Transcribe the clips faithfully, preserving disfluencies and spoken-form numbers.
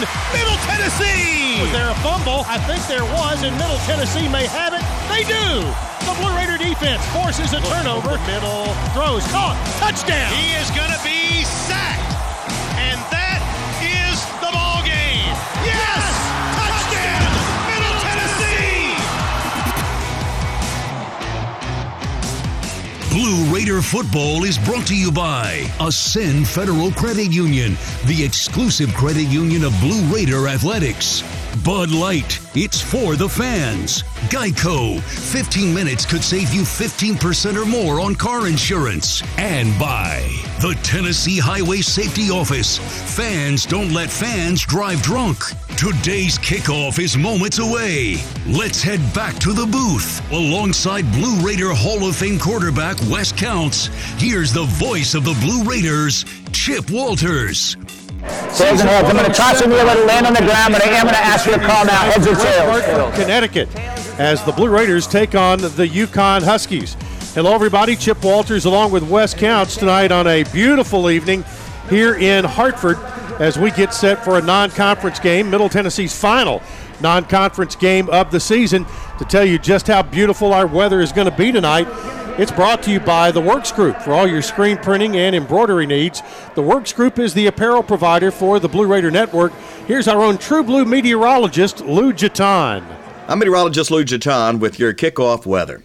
one. Middle Tennessee! Was there a fumble? I think there was, and Middle Tennessee may have it. They do! The Blue Raider defense forces a turnover. Middle throws, caught, touchdown! He is going to be sacked, and that is the ball game. Yes! yes! Touchdown, Middle Tennessee! Blue Raider football is brought to you by Ascend Federal Credit Union, the exclusive credit union of Blue Raider athletics. Bud Light, it's for the fans. Geico, fifteen minutes could save you fifteen percent or more on car insurance. And by the Tennessee Highway Safety Office, fans don't let fans drive drunk. Today's kickoff is moments away. Let's head back to the booth. Alongside Blue Raider Hall of Fame quarterback Wes Counts, here's the voice of the Blue Raiders, Chip Walters. Tails and heads. I'm going to toss him here, let it land on the ground, but I am going to ask you to call now. Heads or tails? From Connecticut, as the Blue Raiders take on the UConn Huskies. Hello, everybody. Chip Walters along with Wes Counts tonight on a beautiful evening here in Hartford as we get set for a non-conference game, Middle Tennessee's final non-conference game of the season. To tell you just how beautiful our weather is going to be tonight, it's brought to you by The Works Group. For all your screen printing and embroidery needs, The Works Group is the apparel provider for the Blue Raider Network. Here's our own True Blue meteorologist, Lou Jaton. I'm meteorologist Lou Jaton with your kickoff weather.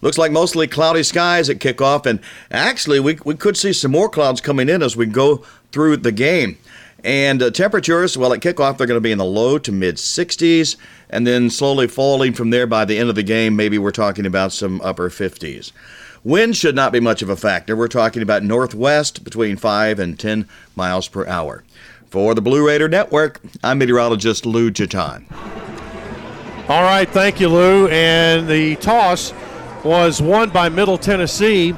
Looks like mostly cloudy skies at kickoff, and actually we, we could see some more clouds coming in as we go through the game. And uh, temperatures, well, at kickoff, they're going to be in the low to mid sixties, and then slowly falling from there by the end of the game. Maybe we're talking about some upper fifties. Wind should not be much of a factor. We're talking about northwest between five and ten miles per hour. For the Blue Raider Network, I'm meteorologist Lou Jaton. All right, thank you, Lou. And the toss was won by Middle Tennessee,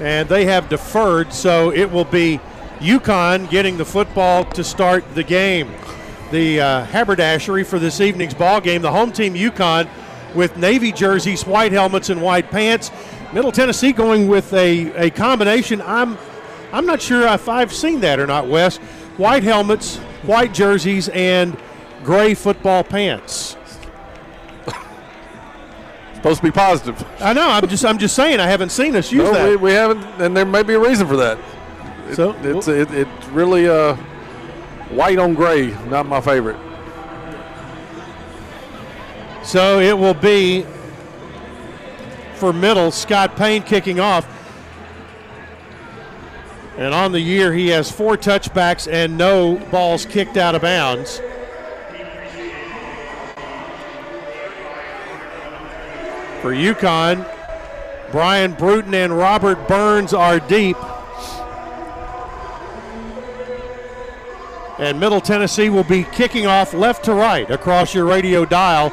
and they have deferred, so it will be UConn getting the football to start the game. The uh, haberdashery for this evening's ball game. The home team UConn with navy jerseys, white helmets, and white pants. Middle Tennessee going with a, a combination. I'm I'm not sure if I've seen that or not, Wes. White helmets, white jerseys, and gray football pants. Supposed to be positive. I know. I'm just I'm just saying. I haven't seen us use no, that. We, we haven't, and there may be a reason for that. It, so it's it, it's really uh, white on gray, not my favorite. So it will be for Middle, Scott Payne kicking off. And on the year, he has four touchbacks and no balls kicked out of bounds. For UConn, Brian Bruton and Robert Burns are deep. And Middle Tennessee will be kicking off left to right across your radio dial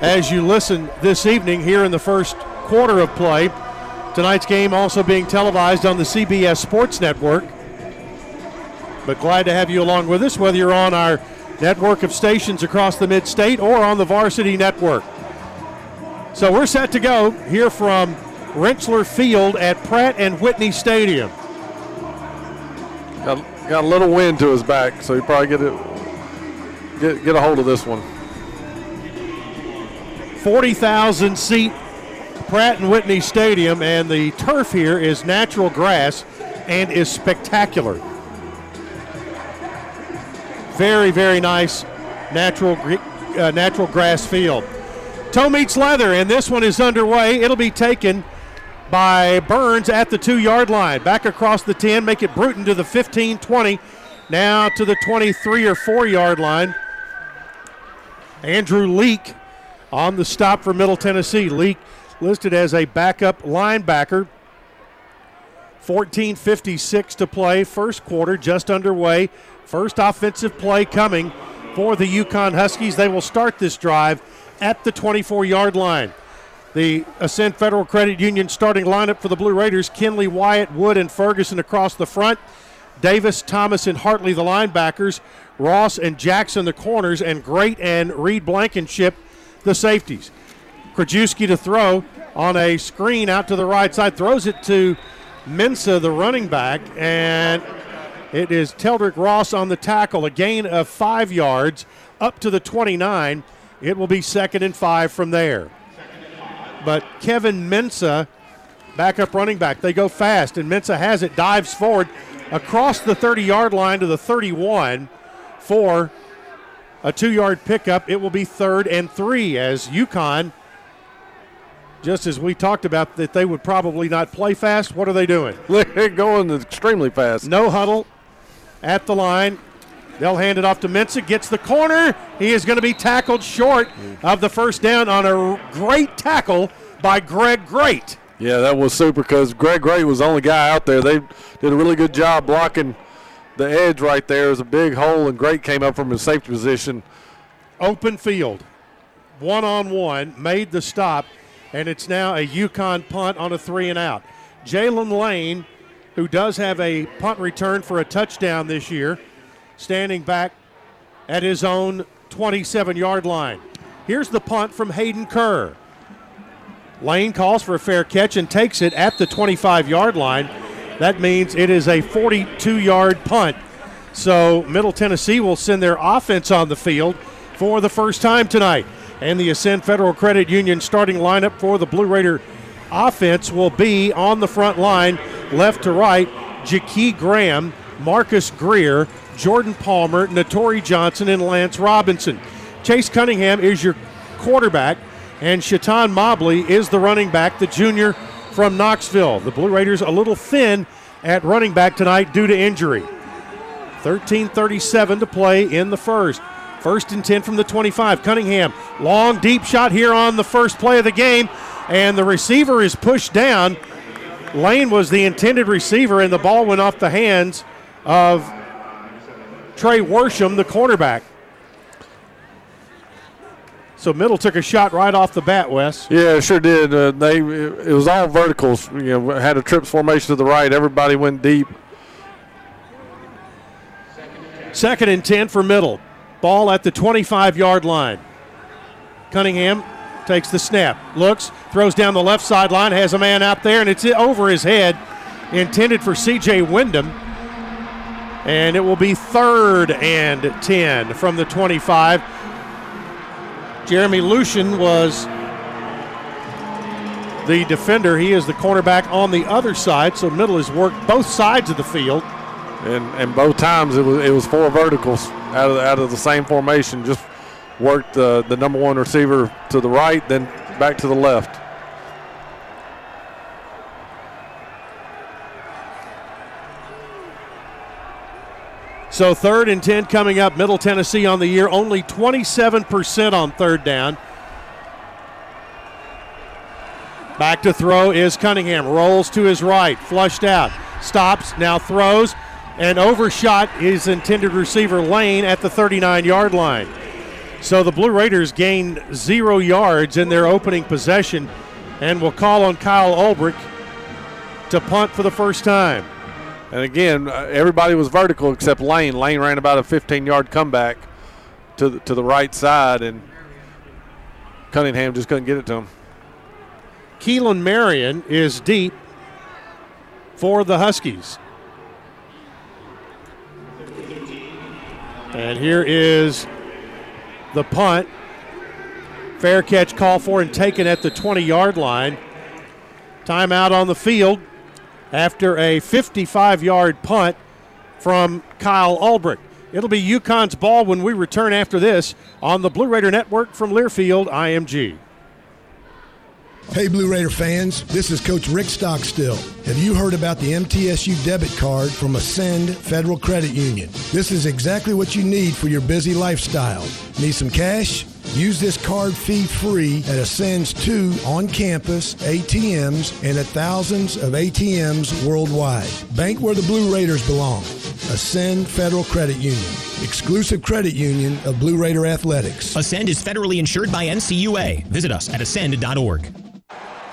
as you listen this evening here in the first quarter of play. Tonight's game also being televised on the C B S Sports Network. But glad to have you along with us, whether you're on our network of stations across the mid-state or on the Varsity Network. So we're set to go here from Rensselaer Field at Pratt and Whitney Stadium. Um. Got a little wind to his back, so he probably get it, get get a hold of this one. forty thousand seat Pratt and Whitney Stadium, and the turf here is natural grass and is spectacular. Very, very nice natural uh, natural grass field. Toe meets leather, and this one is underway. It'll be taken by Burns at the two-yard line. Back across the ten, make it Bruton to the fifteen, twenty. Now to the twenty-three or four-yard line. Andrew Leak on the stop for Middle Tennessee. Leak listed as a backup linebacker. fourteen fifty-six to play, first quarter just underway. First offensive play coming for the UConn Huskies. They will start this drive at the twenty-four-yard line. The Ascend Federal Credit Union starting lineup for the Blue Raiders, Kinley, Wyatt, Wood, and Ferguson across the front. Davis, Thomas, and Hartley, the linebackers. Ross and Jackson, the corners, and Great and Reed Blankenship, the safeties. Krajewski to throw on a screen out to the right side. Throws it to Mensah, the running back, and It is Teldrick Ross on the tackle, a gain of five yards up to the twenty-nine. It will be second and five from there. But Kevin Mensah, backup running back, they go fast, and Mensah has it, dives forward across the thirty-yard line to the thirty-one for a two-yard pickup. It will be third and three as UConn, just as we talked about that they would probably not play fast, what are they doing? They're going extremely fast. No huddle at the line. They'll hand it off to Mensah, gets the corner. He is going to be tackled short of the first down on a great tackle by Greg Great. Yeah, that was super because Greg Great was the only guy out there. They did a really good job blocking the edge right there. It was a big hole, and Great came up from his safety position. Open field, one-on-one, made the stop, and it's now a UConn punt on a three and out. Jalen Lane, who does have a punt return for a touchdown this year, standing back at his own twenty-seven-yard line. Here's the punt from Hayden Kerr. Lane calls for a fair catch and takes it at the twenty-five-yard line. That means it is a forty-two-yard punt. So Middle Tennessee will send their offense on the field for the first time tonight. And the Ascend Federal Credit Union starting lineup for the Blue Raider offense will be on the front line, left to right, Jakee Graham, Marcus Greer, Jordan Palmer, Natori Johnson, and Lance Robinson. Chase Cunningham is your quarterback, and Shaton Mobley is the running back, the junior from Knoxville. The Blue Raiders a little thin at running back tonight due to injury. thirteen thirty-seven to play in the first. First and ten from the twenty-five. Cunningham, long deep shot here on the first play of the game, and the receiver is pushed down. Lane was the intended receiver, and the ball went off the hands of Trey Worsham, the cornerback. So Middle took a shot right off the bat, Wes. Yeah, sure did. Uh, they it was all verticals. You know, had a trips formation to the right. Everybody went deep. Second and ten for Middle. Ball at the twenty-five-yard line. Cunningham takes the snap, looks, throws down the left sideline, has a man out there, and it's over his head, intended for C J. Wyndham. And it will be third and ten from the twenty-five. Jeremy Lucien was the defender. He is the cornerback on the other side, so Middle has worked both sides of the field. And and both times it was it was four verticals out of the, out of the same formation. Just worked the, the number one receiver to the right, then back to the left. So third and ten coming up. Middle Tennessee on the year, only twenty-seven percent on third down. Back to throw is Cunningham. Rolls to his right, flushed out, stops, now throws, and overshot his intended receiver Lane at the thirty-nine-yard line. So the Blue Raiders gained zero yards in their opening possession and will call on Kyle Ulbrich to punt for the first time. And again, everybody was vertical except Lane. Lane ran about a fifteen-yard comeback to the, to the right side, and Cunningham just couldn't get it to him. Keelan Marion is deep for the Huskies. And here is the punt. Fair catch called for and taken at the twenty-yard line. Timeout on the field after a fifty-five-yard punt from Kyle Ulbrich. It'll be UConn's ball when we return after this on the Blue Raider Network from Learfield I M G. Hey, Blue Raider fans, this is Coach Rick Stockstill. Have you heard about the M T S U debit card from Ascend Federal Credit Union? This is exactly what you need for your busy lifestyle. Need some cash? Use this card fee-free at Ascend's two on-campus A T Ms and at thousands of A T Ms worldwide. Bank where the Blue Raiders belong. Ascend Federal Credit Union, exclusive credit union of Blue Raider Athletics. Ascend is federally insured by N C U A. Visit us at ascend dot org.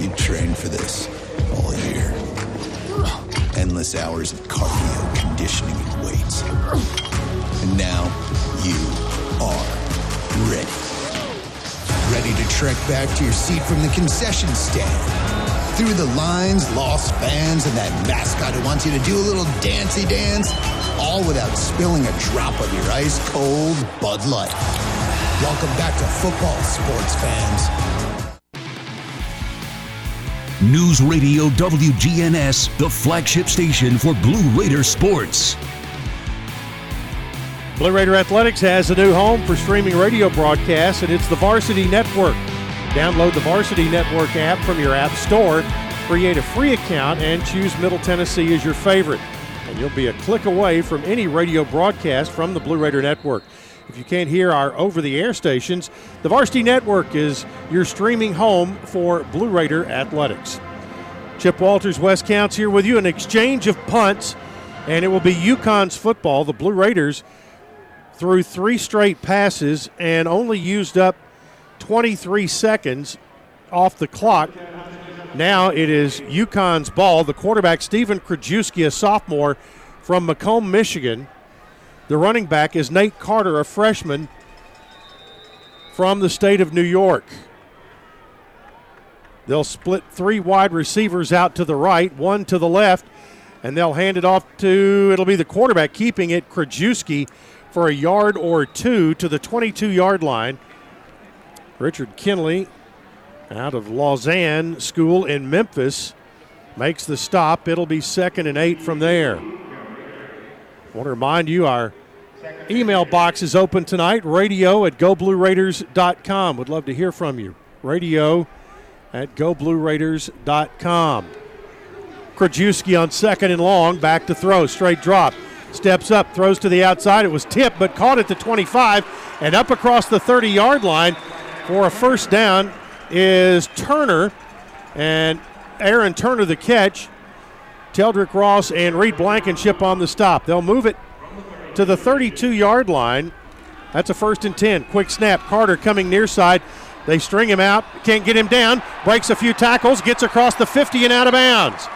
You train for this all year. Endless hours of cardio, conditioning, and weights. And now you are ready. Ready to trek back to your seat from the concession stand. Through the lines, lost fans, and that mascot who wants you to do a little dancey dance. All without spilling a drop of your ice-cold Bud Light. Welcome back to football, sports fans. News Radio W G N S, the flagship station for Blue Raider sports. Blue Raider Athletics has a new home for streaming radio broadcasts, and it's the Varsity Network. Download the Varsity Network app from your app store, create a free account, and choose Middle Tennessee as your favorite. And you'll be a click away from any radio broadcast from the Blue Raider Network. If you can't hear our over-the-air stations, the Varsity Network is your streaming home for Blue Raider Athletics. Chip Walters, West Counts here with you. An exchange of punts, and it will be UConn's football. The Blue Raiders threw three straight passes and only used up twenty-three seconds off the clock. Now it is UConn's ball. The quarterback, Stephen Krajewski, a sophomore from Macomb, Michigan. The running back is Nate Carter, a freshman from the state of New York. They'll split three wide receivers out to the right, one to the left, and they'll hand it off to, it'll be the quarterback keeping it, Krajewski, for a yard or two to the twenty-two-yard line. Richard Kinley, out of Lausanne School in Memphis, makes the stop. It'll be second and eight from there. I want to remind you our email box is open tonight, radio at go blue raiders dot com. Would love to hear from you. Radio at go blue raiders dot com. Krajewski on second and long, back to throw, straight drop. Steps up, throws to the outside. It was tipped but caught at the twenty-five and up across the thirty-yard line for a first down is Turner, and Aaron Turner the catch. Teldrick Ross and Reed Blankenship on the stop. They'll move it to the thirty-two-yard line. That's a first and ten. Quick snap. Carter coming near side. They string him out. Can't get him down. Breaks a few tackles. Gets across the fifty and out of bounds.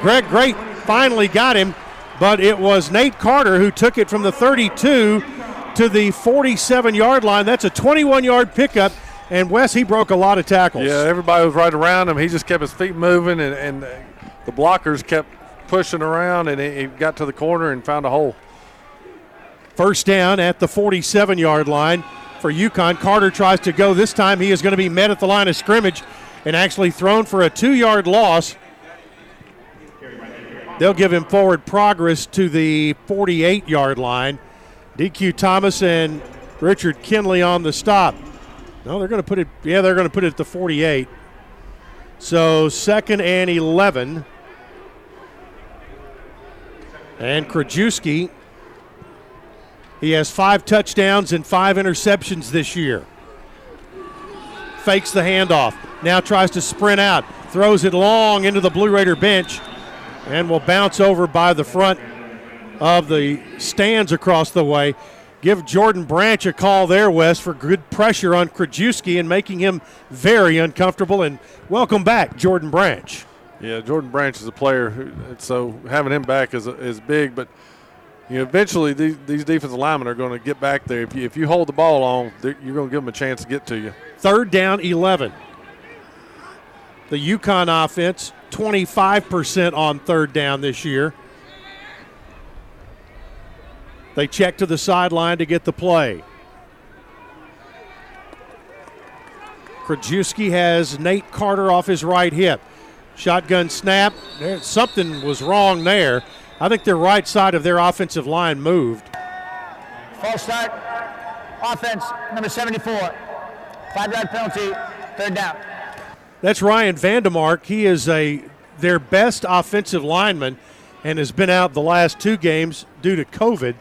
Greg Great finally got him, but it was Nate Carter who took it from the thirty-two to the forty-seven-yard line. That's a twenty-one-yard pickup. And, Wes, he broke a lot of tackles. Yeah, everybody was right around him. He just kept his feet moving and, and – the blockers kept pushing around, and he got to the corner and found a hole. First down at the forty-seven-yard line for UConn. Carter tries to go. This time he is going to be met at the line of scrimmage and actually thrown for a two-yard loss. They'll give him forward progress to the forty-eight-yard line. D Q. Thomas and Richard Kinley on the stop. No, they're going to put it – yeah, they're going to put it at the forty-eight. So second and eleven. And Krajewski, he has five touchdowns and five interceptions this year. Fakes the handoff. Now tries to sprint out. Throws it long into the Blue Raider bench and will bounce over by the front of the stands across the way. Give Jordan Branch a call there, Wes, for good pressure on Krajewski and making him very uncomfortable. And welcome back, Jordan Branch. Yeah, Jordan Branch is a player, who, so having him back is is big. But you know, eventually these, these defensive linemen are going to get back there. If you, if you hold the ball long, you're going to give them a chance to get to you. Third down, eleven. The UConn offense, twenty-five percent on third down this year. They check to the sideline to get the play. Krajewski has Nate Carter off his right hip. Shotgun snap. There, something was wrong there. I think their right side of their offensive line moved. False start. Offense, number seventy-four. Five-yard penalty, third down. That's Ryan Vandermark. He is a their best offensive lineman and has been out the last two games due to COVID.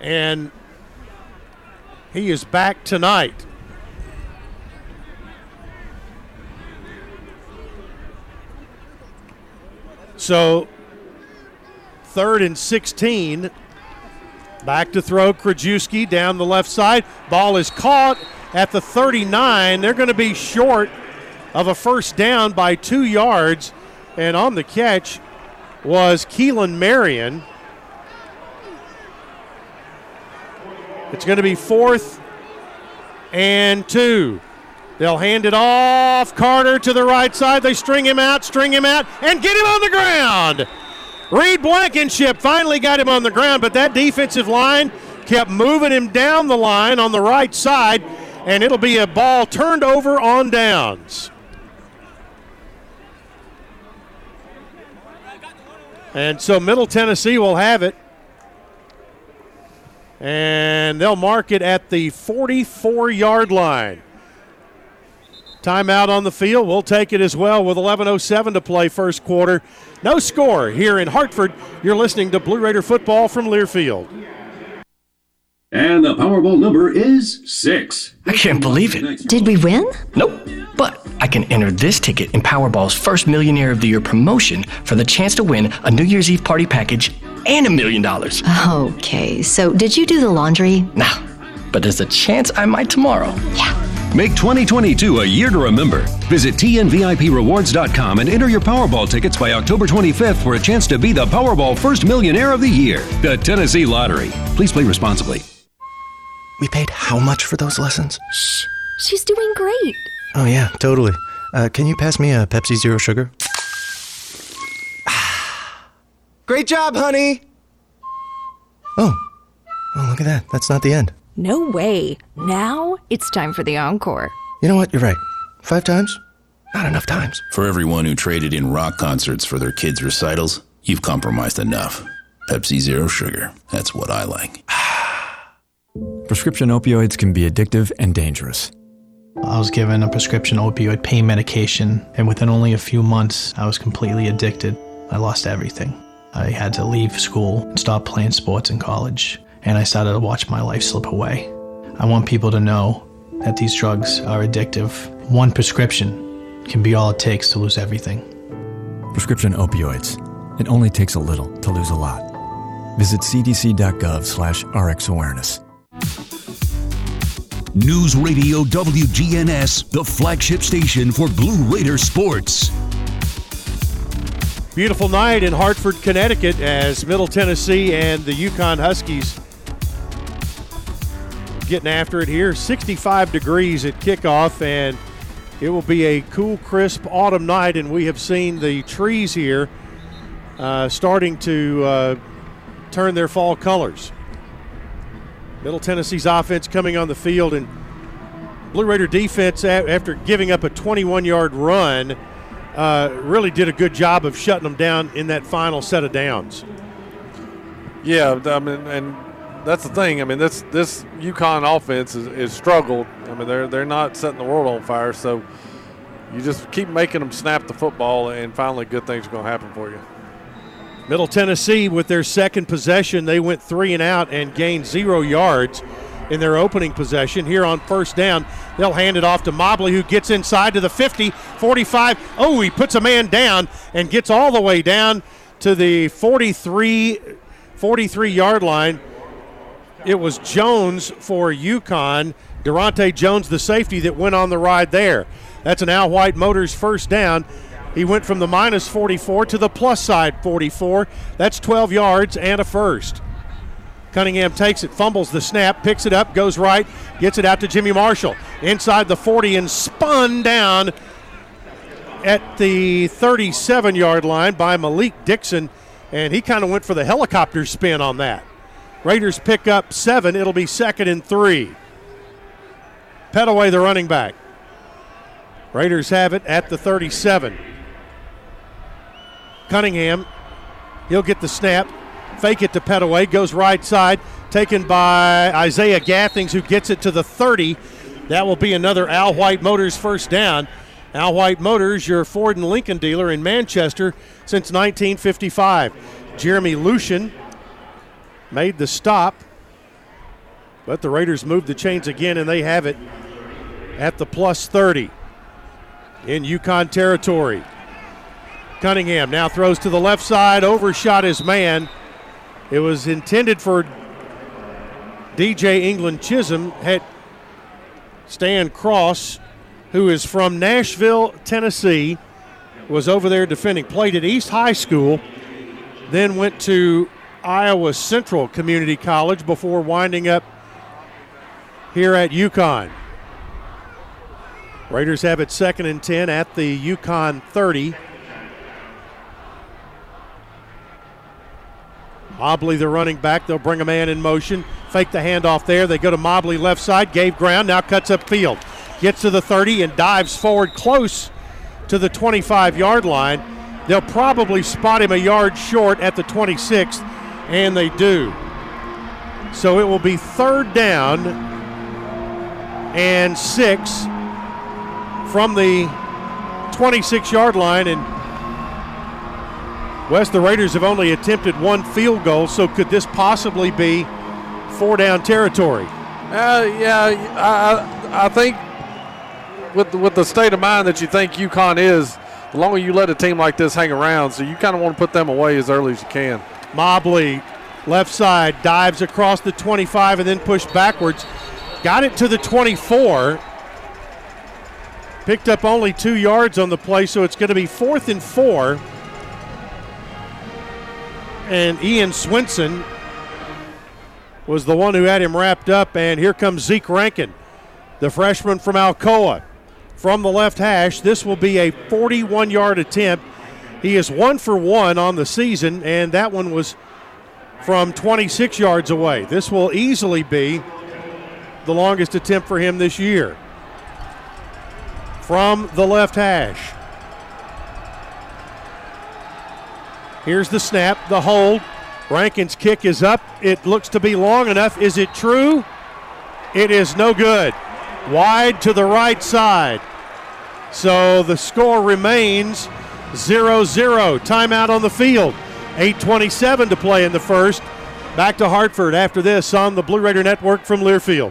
And he is back tonight. So third and sixteen. Back to throw, Krajewski down the left side. Ball is caught at the thirty-nine. They're going to be short of a first down by two yards. And on the catch was Keelan Marion. It's going to be fourth and two. They'll hand it off. Carter to the right side. They string him out, string him out, and get him on the ground. Reed Blankenship finally got him on the ground, but that defensive line kept moving him down the line on the right side, and it'll be a ball turned over on downs. And so Middle Tennessee will have it, and they'll mark it at the forty-four-yard line. Timeout on the field. We'll take it as well with eleven oh seven to play first quarter. No score here in Hartford. You're listening to Blue Raider football from Learfield. And the Powerball number is six. I can't believe it. Did we win? Nope. But I can enter this ticket in Powerball's first Millionaire of the Year promotion for the chance to win a New Year's Eve party package and a million dollars. Okay, so did you do the laundry? No, but there's a chance I might tomorrow. Yeah. Make twenty twenty-two a year to remember. Visit T N V I P rewards dot com and enter your Powerball tickets by October twenty-fifth for a chance to be the Powerball First Millionaire of the Year. The Tennessee Lottery. Please play responsibly. We paid how much for those lessons? Shh, she's doing great. Oh yeah, totally. Uh, can you pass me a Pepsi Zero Sugar? Great job, honey! Oh, oh, look at that. That's not the end. No way. Now it's time for the encore. You know what? You're right. Five times? Not enough times. For everyone who traded in rock concerts for their kids' recitals, you've compromised enough. Pepsi Zero Sugar. That's what I like. Prescription opioids can be addictive and dangerous. I was given a prescription opioid pain medication, and within only a few months, I was completely addicted. I lost everything. I had to leave school and stop playing sports in college. And I started to watch my life slip away. I want people to know that these drugs are addictive. One prescription can be all it takes to lose everything. Prescription opioids. It only takes a little to lose a lot. Visit c d c dot gov slash r x awareness. News Radio W G N S, the flagship station for Blue Raider sports. Beautiful night in Hartford, Connecticut, as Middle Tennessee and the UConn Huskies getting after it here. sixty-five degrees at kickoff, and it will be a cool, crisp autumn night, and we have seen the trees here uh, starting to uh, turn their fall colors. Middle Tennessee's offense coming on the field, and Blue Raider defense, after giving up a twenty-one-yard run, uh, really did a good job of shutting them down in that final set of downs. Yeah, I mean, and that's the thing. I mean, this this UConn offense is, is struggled. I mean, they're they're not setting the world on fire. So you just keep making them snap the football, and finally, good things are going to happen for you. Middle Tennessee, with their second possession, they went three and out and gained zero yards in their opening possession. Here on first down, they'll hand it off to Mobley, who gets inside to the fifty, forty-five. Oh, he puts a man down and gets all the way down to the forty-three, forty-three-yard line. It was Jones for UConn. Durante Jones, the safety, that went on the ride there. That's an Al White Motors first down. He went from the minus forty-four to the plus side forty-four. That's twelve yards and a first. Cunningham takes it, fumbles the snap, picks it up, goes right, gets it out to Jimmy Marshall. Inside the forty and spun down at the thirty-seven-yard line by Malik Dixon, and he kind of went for the helicopter spin on that. Raiders pick up seven. It'll be second and three. Petaway, the running back. Raiders have it at the thirty-seven. Cunningham, he'll get the snap. Fake it to Petaway, goes right side, taken by Isaiah Gathings, who gets it to the thirty, That will be another Al White Motors first down. Al White Motors, your Ford and Lincoln dealer in Manchester since nineteen fifty-five. Jeremy Lucian made the stop, but the Raiders moved the chains again, and they have it at the plus thirty in UConn territory. Cunningham now throws to the left side, overshot his man. It was intended for D J England Chisholm. Had Stan Cross, who is from Nashville, Tennessee, was over there defending. Played at East High School, then went to Iowa Central Community College before winding up here at UConn. Raiders have it second and ten at the UConn thirty. Mobley, the running back, they'll bring a man in motion. Fake the handoff there. They go to Mobley left side, gave ground, now cuts upfield. Gets to the thirty and dives forward close to the twenty-five-yard line. They'll probably spot him a yard short at the twenty-sixth, and they do. So it will be third down and six from the twenty-six-yard line. And West, the Raiders have only attempted one field goal, so could this possibly be four-down territory? Uh, yeah, I, I think with with the state of mind that you think UConn is, the longer you let a team like this hang around, so you kind of want to put them away as early as you can. Mobley, left side, dives across the twenty-five and then pushed backwards. Got it to the twenty-four. Picked up only two yards on the play, so it's going to be fourth and four. And Ian Swenson was the one who had him wrapped up. And here comes Zeke Rankin, the freshman from Alcoa. From the left hash, this will be a forty-one-yard attempt. He is one for one on the season, and that one was from twenty-six yards away. This will easily be the longest attempt for him this year. From the left hash. Here's the snap, the hold. Rankin's kick is up. It looks to be long enough. Is it true? It is no good. Wide to the right side. So the score remains zero zero. Timeout on the field. eight twenty-seven to play in the first. Back to Hartford after this on the Blue Raider Network from Learfield.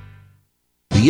The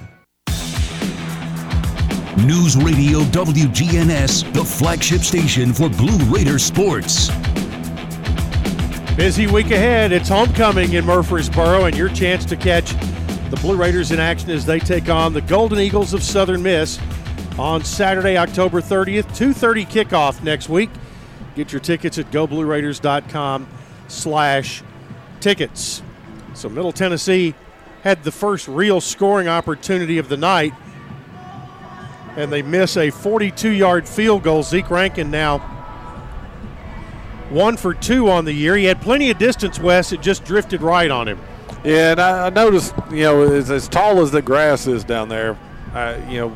News Radio W G N S, the flagship station for Blue Raider sports. Busy week ahead. It's homecoming in Murfreesboro, and your chance to catch the Blue Raiders in action as they take on the Golden Eagles of Southern Miss on Saturday, October thirtieth, two thirty kickoff next week. Get your tickets at go blue raiders dot com slash tickets. So Middle Tennessee had the first real scoring opportunity of the night, and they miss a forty-two-yard field goal. Zeke Rankin now one for two on the year. He had plenty of distance, Wes. It just drifted right on him. Yeah, and I noticed, you know, it's as tall as the grass is down there, uh, you know,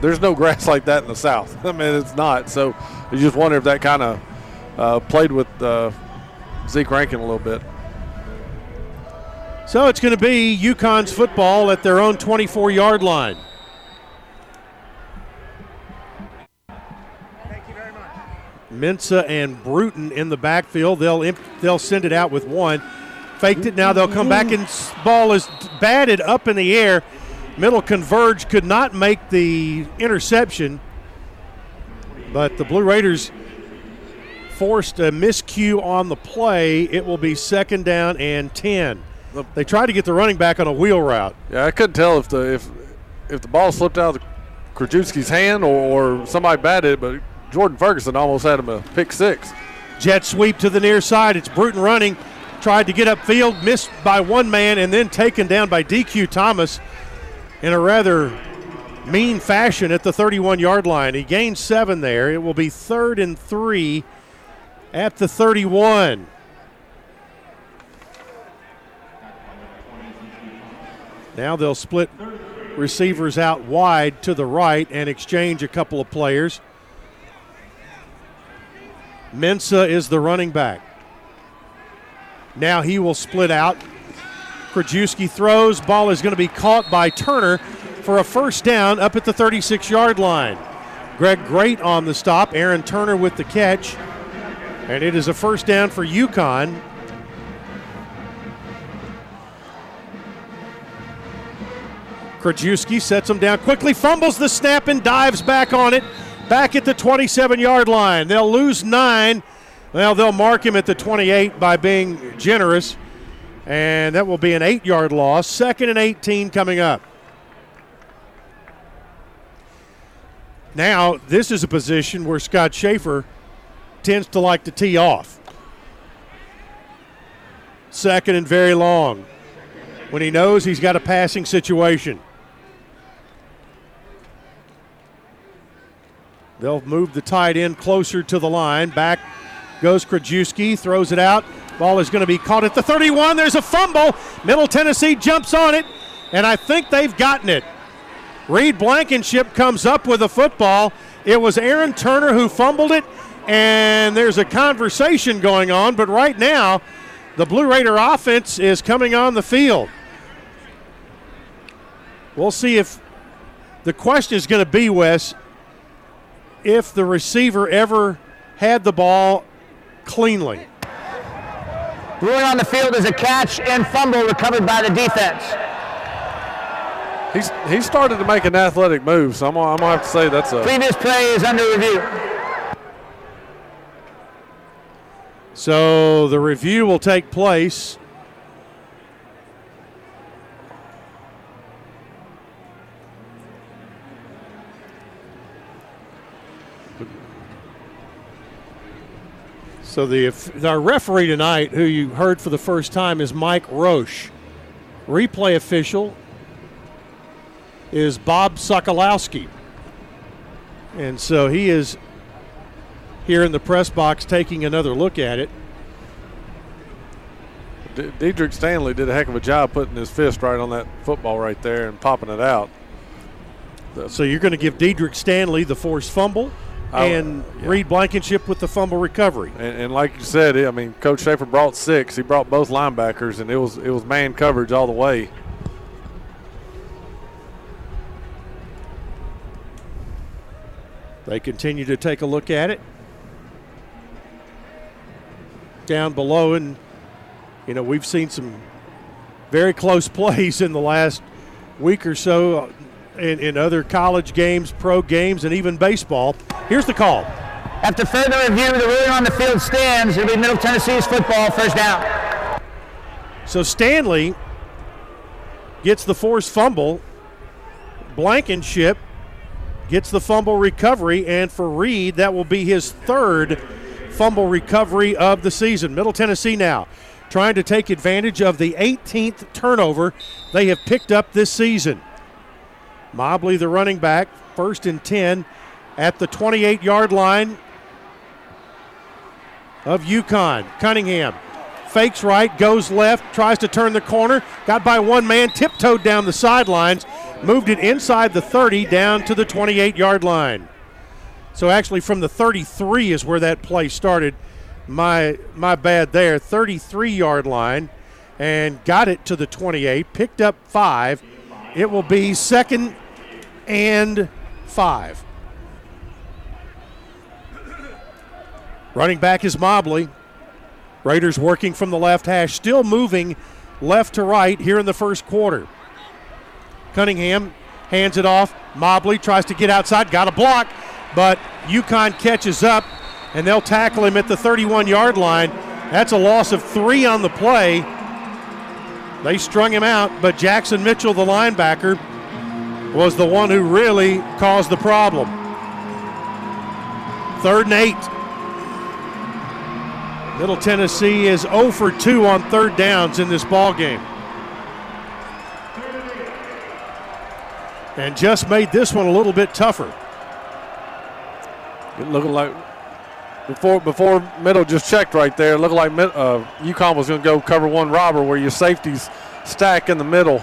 there's no grass like that in the South. I mean, it's not. So you just wonder if that kind of uh, played with uh, Zeke Rankin a little bit. So it's going to be UConn's football at their own twenty-four-yard line. Thank you very much. Mensah and Bruton in the backfield. They'll imp- they'll send it out with one. Faked it. Now they'll come back, and ball is batted up in the air. Middle converge, could not make the interception, but the Blue Raiders forced a miscue on the play. It will be second down and ten. They tried to get the running back on a wheel route. Yeah, I couldn't tell if the if if the ball slipped out of Krajewski's hand or, or somebody batted it, but Jordan Ferguson almost had him a pick six. Jet sweep to the near side. It's Bruton running. Tried to get upfield, missed by one man, and then taken down by D Q. Thomas in a rather mean fashion at the thirty-one-yard line. He gained seven there. It will be third and three at the thirty-one. Now they'll split receivers out wide to the right and exchange a couple of players. Mensah is the running back. Now he will split out. Krajewski throws. Ball is going to be caught by Turner for a first down up at the thirty-six-yard line. Greg Great on the stop. Aaron Turner with the catch. And it is a first down for UConn. Krajewski sets him down quickly, fumbles the snap, and dives back on it, back at the twenty-seven-yard line. They'll lose nine. Well, they'll mark him at the twenty-eight by being generous, and that will be an eight-yard loss. Second and eighteen coming up. Now, this is a position where Scott Schaefer tends to like to tee off. Second and very long when he knows he's got a passing situation. They'll move the tight end closer to the line. Back goes Krajewski, throws it out. Ball is going to be caught at the thirty-one. There's a fumble. Middle Tennessee jumps on it, and I think they've gotten it. Reed Blankenship comes up with a football. It was Aaron Turner who fumbled it, and there's a conversation going on, but right now the Blue Raider offense is coming on the field. We'll see if the question is going to be, Wes, if the receiver ever had the ball cleanly. Ruling on the field is a catch and fumble recovered by the defense. He's he started to make an athletic move, so I'm gonna, I'm gonna have to say that's a previous play is under review. So the review will take place. So the our referee tonight, who you heard for the first time, is Mike Roche. Replay official is Bob Sokolowski. And so he is here in the press box taking another look at it. D- Dedrick Stanley did a heck of a job putting his fist right on that football right there and popping it out. So you're going to give Dedrick Stanley the forced fumble? And uh, yeah. Reed Blankenship with the fumble recovery. And, and like you said, I mean, Coach Schaefer brought six. He brought both linebackers, and it was it was man coverage all the way. They continue to take a look at it. Down below, and, you know, we've seen some very close plays in the last week or so. In, in other college games, pro games, and even baseball. Here's the call. After further review, the ruling on the field stands. It'll be Middle Tennessee's football, first down. So Stanley gets the forced fumble. Blankenship gets the fumble recovery, and for Reed, that will be his third fumble recovery of the season. Middle Tennessee now trying to take advantage of the eighteenth turnover they have picked up this season. Mobley, the running back, first and ten at the twenty-eight-yard line of UConn. Cunningham fakes right, goes left, tries to turn the corner, got by one man, tiptoed down the sidelines, moved it inside the thirty down to the twenty-eight-yard line. So actually from the thirty-three is where that play started. My my bad there, thirty-three-yard line, and got it to the twenty-eight, picked up five. It will be second and five. Running back is Mobley. Raiders working from the left hash, still moving left to right here in the first quarter. Cunningham hands it off. Mobley tries to get outside, got a block, but UConn catches up, and they'll tackle him at the thirty-one-yard line. That's a loss of three on the play. They strung him out, but Jackson Mitchell, the linebacker, was the one who really caused the problem. Third and eight. Middle Tennessee is zero for two on third downs in this ball game, and just made this one a little bit tougher. It looked like before before Middle just checked right there. It looked like uh, UConn was going to go cover one robber, where your safeties stack in the middle.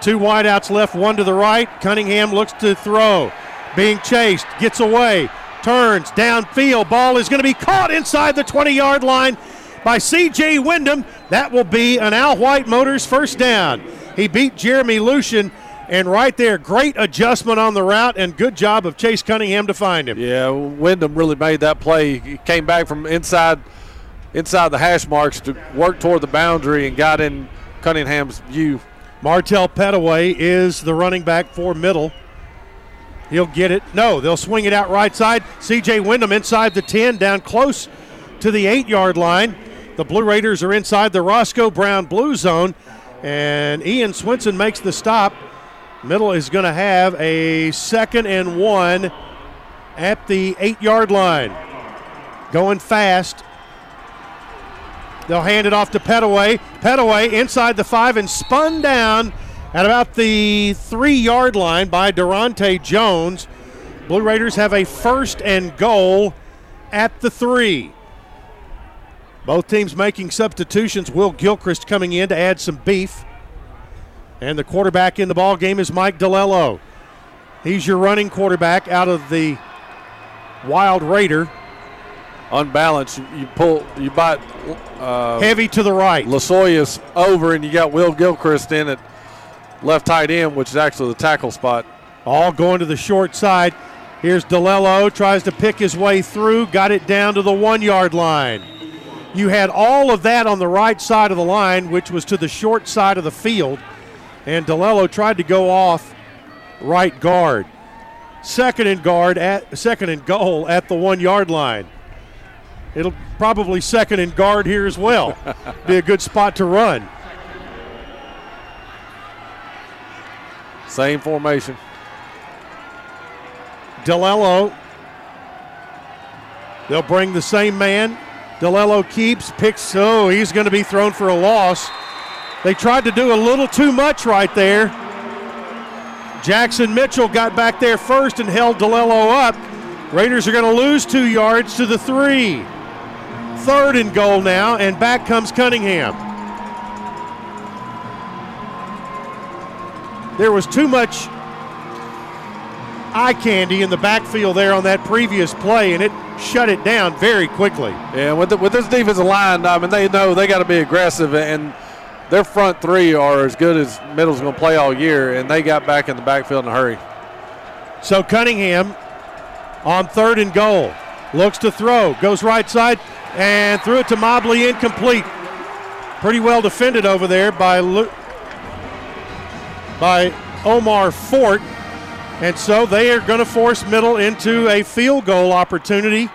Two wideouts left, one to the right. Cunningham looks to throw. Being chased, gets away, turns downfield. Ball is going to be caught inside the twenty-yard line by C J. Wyndham. That will be an Al White Motors first down. He beat Jeremy Lucien, and right there, great adjustment on the route, and good job of Chase Cunningham to find him. Yeah, Wyndham really made that play. He came back from inside, inside the hash marks to work toward the boundary and got in Cunningham's view. Martell Petaway is the running back for Middle. He'll get it. No, they'll swing it out right side. C J. Wyndham inside the ten, down close to the eight-yard line. The Blue Raiders are inside the Roscoe Brown blue zone, and Ian Swenson makes the stop. Middle is going to have a second and one at the eight-yard line. Going fast. They'll hand it off to Petaway. Petaway inside the five and spun down at about the three-yard line by Durante Jones. Blue Raiders have a first and goal at the three. Both teams making substitutions. Will Gilchrist coming in to add some beef. And the quarterback in the ball game is Mike DiLello. He's your running quarterback out of the Wild Raider. Unbalanced, you pull, you bite uh, heavy to the right. Lasoya's over, and you got Will Gilchrist in at left tight end, which is actually the tackle spot. All going to the short side. Here's DiLello, tries to pick his way through, got it down to the one-yard line. You had all of that on the right side of the line, which was to the short side of the field, and DiLello tried to go off right guard. Second and guard at second and goal at the one-yard line. It'll probably second and guard here as well. Be a good spot to run. Same formation. DiLello. They'll bring the same man. DiLello keeps, picks. Oh, he's going to be thrown for a loss. They tried to do a little too much right there. Jackson Mitchell got back there first and held DiLello up. Raiders are going to lose two yards to the three. Third and goal now, and back comes Cunningham. There was too much eye candy in the backfield there on that previous play, and it shut it down very quickly. Yeah, with, the, with this defensive line, I mean, they know they got to be aggressive, and their front three are as good as Middle's going to play all year, and they got back in the backfield in a hurry. So Cunningham on third and goal looks to throw, goes right side, and threw it to Mobley, incomplete. Pretty well defended over there by Luke, by Omar Fort, and so they are going to force Middle into a field goal opportunity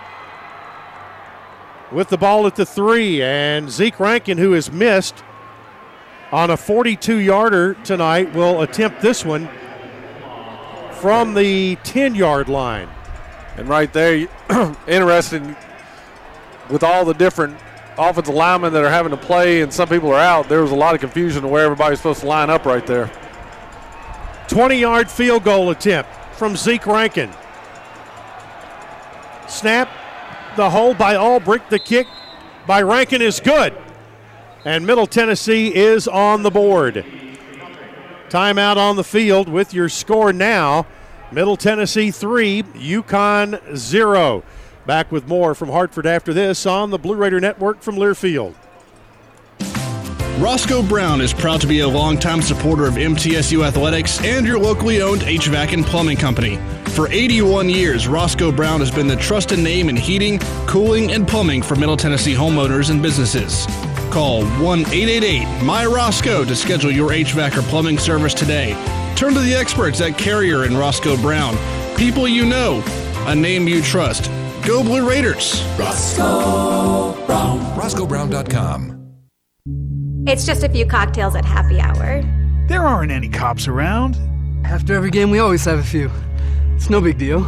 with the ball at the three, and Zeke Rankin, who is missed on a forty-two-yarder tonight, will attempt this one from the ten-yard line. And right there, interesting, with all the different offensive linemen that are having to play and some people are out, there was a lot of confusion to where everybody's supposed to line up right there. twenty-yard field goal attempt from Zeke Rankin. Snap, the hole by Albrick. The kick by Rankin is good. And Middle Tennessee is on the board. Timeout on the field with your score now. Middle Tennessee three, UConn zero. Back with more from Hartford after this on the Blue Raider Network from Learfield. Roscoe Brown is proud to be a longtime supporter of M T S U Athletics and your locally owned H V A C and plumbing company. For eighty-one years, Roscoe Brown has been the trusted name in heating, cooling, and plumbing for Middle Tennessee homeowners and businesses. Call one eight eight eight M Y R O S C O E to schedule your H V A C or plumbing service today. Turn to the experts at Carrier and Roscoe Brown. People you know, a name you trust. Go Blue Raiders! Roscoe Brown. Roscoe Brown dot com. It's just a few cocktails at happy hour. There aren't any cops around. After every game, we always have a few. It's no big deal.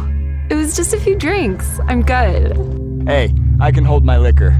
It was just a few drinks. I'm good. Hey, I can hold my liquor.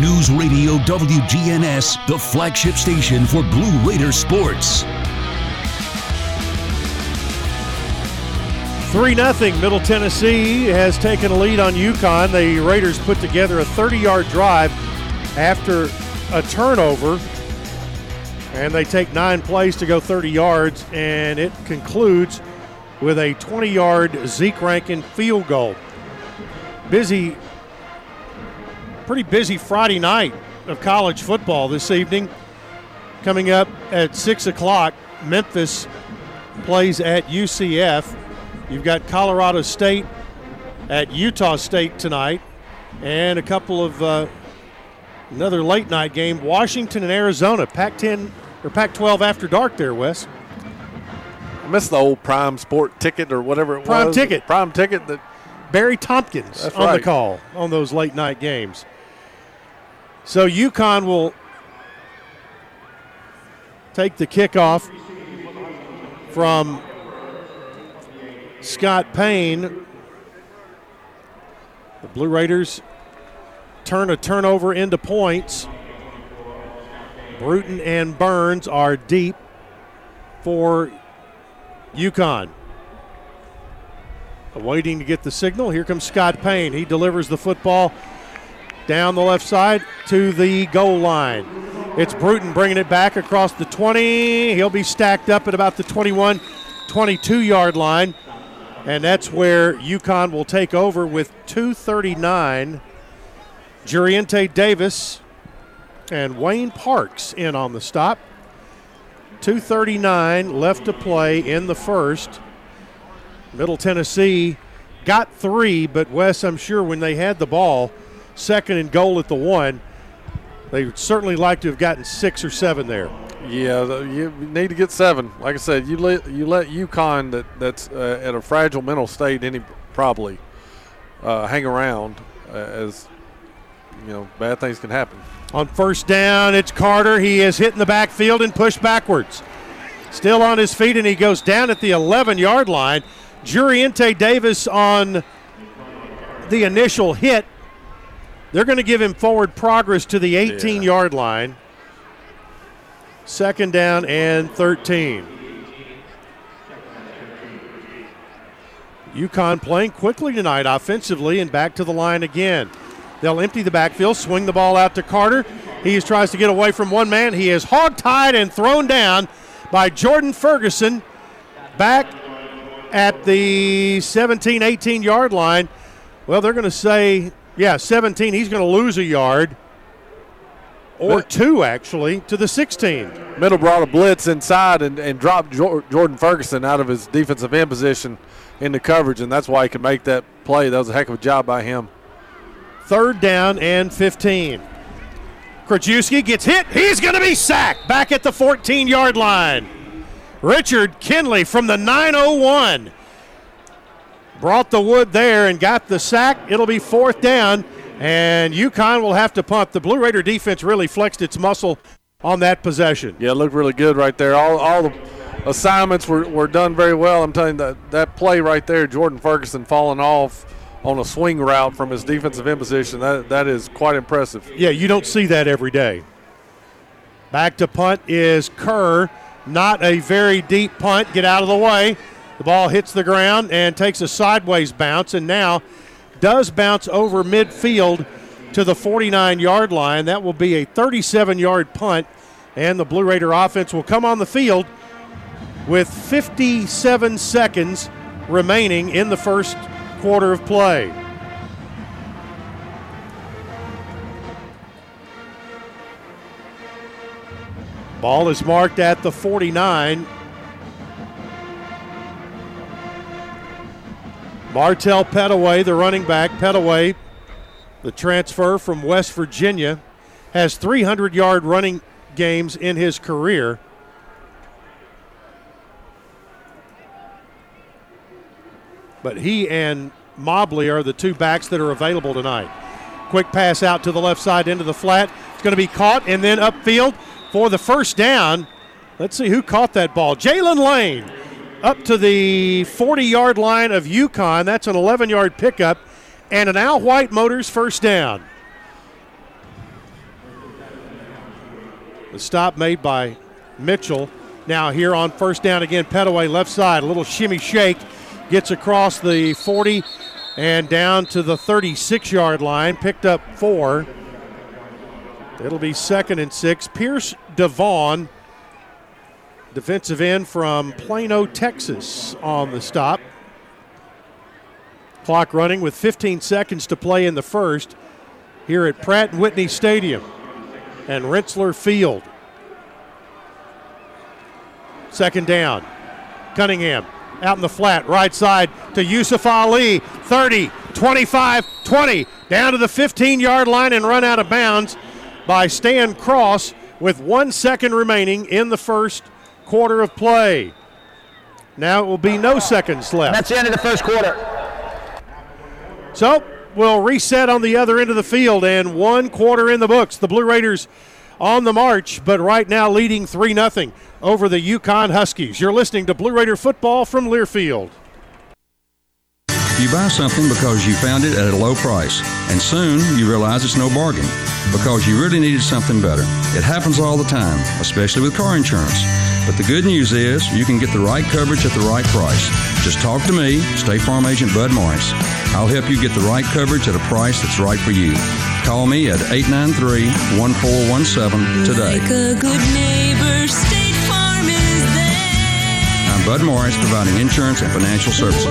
News Radio W G N S, the flagship station for Blue Raider sports. three nothing, Middle Tennessee has taken a lead on UConn. The Raiders put together a thirty-yard drive after a turnover, and they take nine plays to go thirty yards, and it concludes with a twenty-yard Zeke Rankin field goal. Busy Pretty busy Friday night of college football this evening. Coming up at six o'clock, Memphis plays at U C F. You've got Colorado State at Utah State tonight, and a couple of uh, another late night game, Washington and Arizona. Pac ten or Pac twelve after dark there, Wes. I missed the old Prime Sport ticket or whatever it Prime was. Prime ticket. Prime ticket. That Barry Tompkins That's on right. the call on those late night games. So UConn will take the kickoff from Scott Payne. The Blue Raiders turn a turnover into points. Bruton and Burns are deep for UConn. Waiting to get the signal. Here comes Scott Payne. He delivers the football down the left side to the goal line. It's Bruton bringing it back across the twenty. He'll be stacked up at about the twenty-one, twenty-two-yard line, and that's where UConn will take over with two thirty-nine. Juriente Davis and Wayne Parks in on the stop. two thirty-nine left to play in the first. Middle Tennessee got three, but Wes, I'm sure when they had the ball, second and goal at the one, they would certainly like to have gotten six or seven there. Yeah, you need to get seven. Like I said, you let, you let UConn that, that's uh, at a fragile mental state any probably uh, hang around uh, as, you know, bad things can happen. On first down, it's Carter. He is hit in the backfield and pushed backwards. Still on his feet, and he goes down at the eleven-yard line. Juriente Davis on the initial hit. They're going to give him forward progress to the eighteen-yard yeah. line. Second down and thirteen. UConn playing quickly tonight offensively, and back to the line again. They'll empty the backfield, swing the ball out to Carter. He tries to get away from one man. He is hogtied and thrown down by Jordan Ferguson back at the seventeen, eighteen-yard line. Well, they're going to say, yeah, seventeen. He's going to lose a yard. or two, actually, to the sixteen. Middle brought a blitz inside and, and dropped jo- Jordan Ferguson out of his defensive end position into coverage, and that's why he could make that play. That was a heck of a job by him. Third down and fifteen. Krajewski gets hit. He's going to be sacked back at the fourteen-yard line. Richard Kinley from the nine oh one brought the wood there and got the sack. It'll be fourth down, and UConn will have to punt. The Blue Raider defense really flexed its muscle on that possession. Yeah, it looked really good right there. All, all the assignments were, were done very well. I'm telling you, that, that play right there, Jordan Ferguson falling off on a swing route from his defensive end position, that, that is quite impressive. Yeah, you don't see that every day. Back to punt is Kerr. Not a very deep punt. Get out of the way. The ball hits the ground and takes a sideways bounce, and now does bounce over midfield to the forty-nine-yard line. That will be a thirty-seven-yard punt, and the Blue Raider offense will come on the field with fifty-seven seconds remaining in the first quarter of play. Ball is marked at the forty-nine. Martell Petaway, the running back. Petaway, the transfer from West Virginia, has three hundred-yard running games in his career. But he and Mobley are the two backs that are available tonight. Quick pass out to the left side into the flat. It's going to be caught and then upfield for the first down. Let's see who caught that ball. Jalen Lane up to the forty-yard line of UConn. That's an eleven-yard pickup and an Al White Motors first down. The stop made by Mitchell. Now here on first down again, Petaway left side, a little shimmy shake, gets across the forty and down to the thirty-six-yard line, picked up four. It'll be second and six. Pierce Devon, defensive end from Plano, Texas, on the stop. Clock running with fifteen seconds to play in the first here at Pratt and Whitney Stadium and Rensselaer Field. Second down. Cunningham out in the flat, right side to Yusuf Ali. thirty, twenty-five, twenty. Down to the fifteen-yard line and run out of bounds by Stan Cross with one second remaining in the first quarter of play. Now it will be no seconds left. That's the end of the first quarter. So we'll reset on the other end of the field and one quarter in the books. The Blue Raiders on the march, but right now leading three nothing over the UConn Huskies. You're listening to Blue Raider football from Learfield. You buy something because you found it at a low price, and soon you realize it's no bargain because you really needed something better. It happens all the time, especially with car insurance. But the good news is you can get the right coverage at the right price. Just talk to me, State Farm Agent Bud Morris. I'll help you get the right coverage at a price that's right for you. Call me at eight nine three, one four one seven today. Like a good neighbor, State Farm is there. I'm Bud Morris, providing insurance and financial services.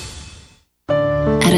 At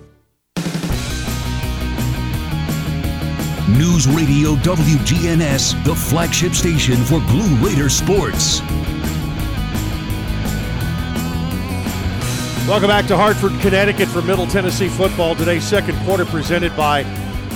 News Radio W G N S, the flagship station for Blue Raider sports. Welcome back to Hartford, Connecticut for Middle Tennessee football. Today's second quarter presented by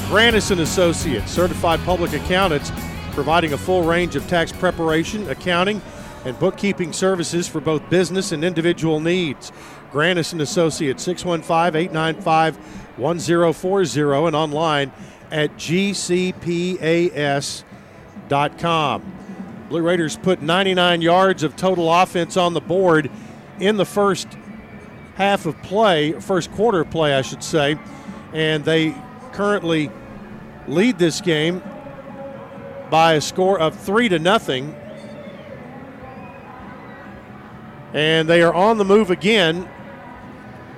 Grandison Associates, certified public accountants providing a full range of tax preparation, accounting, and bookkeeping services for both business and individual needs. Grant and Associates, six one five, eight nine five, one zero four zero, and online at G C P A S dot com. Blue Raiders put ninety-nine yards of total offense on the board in the first half of play, first quarter of play, I should say, and they currently lead this game by a score of three to nothing. And they are on the move again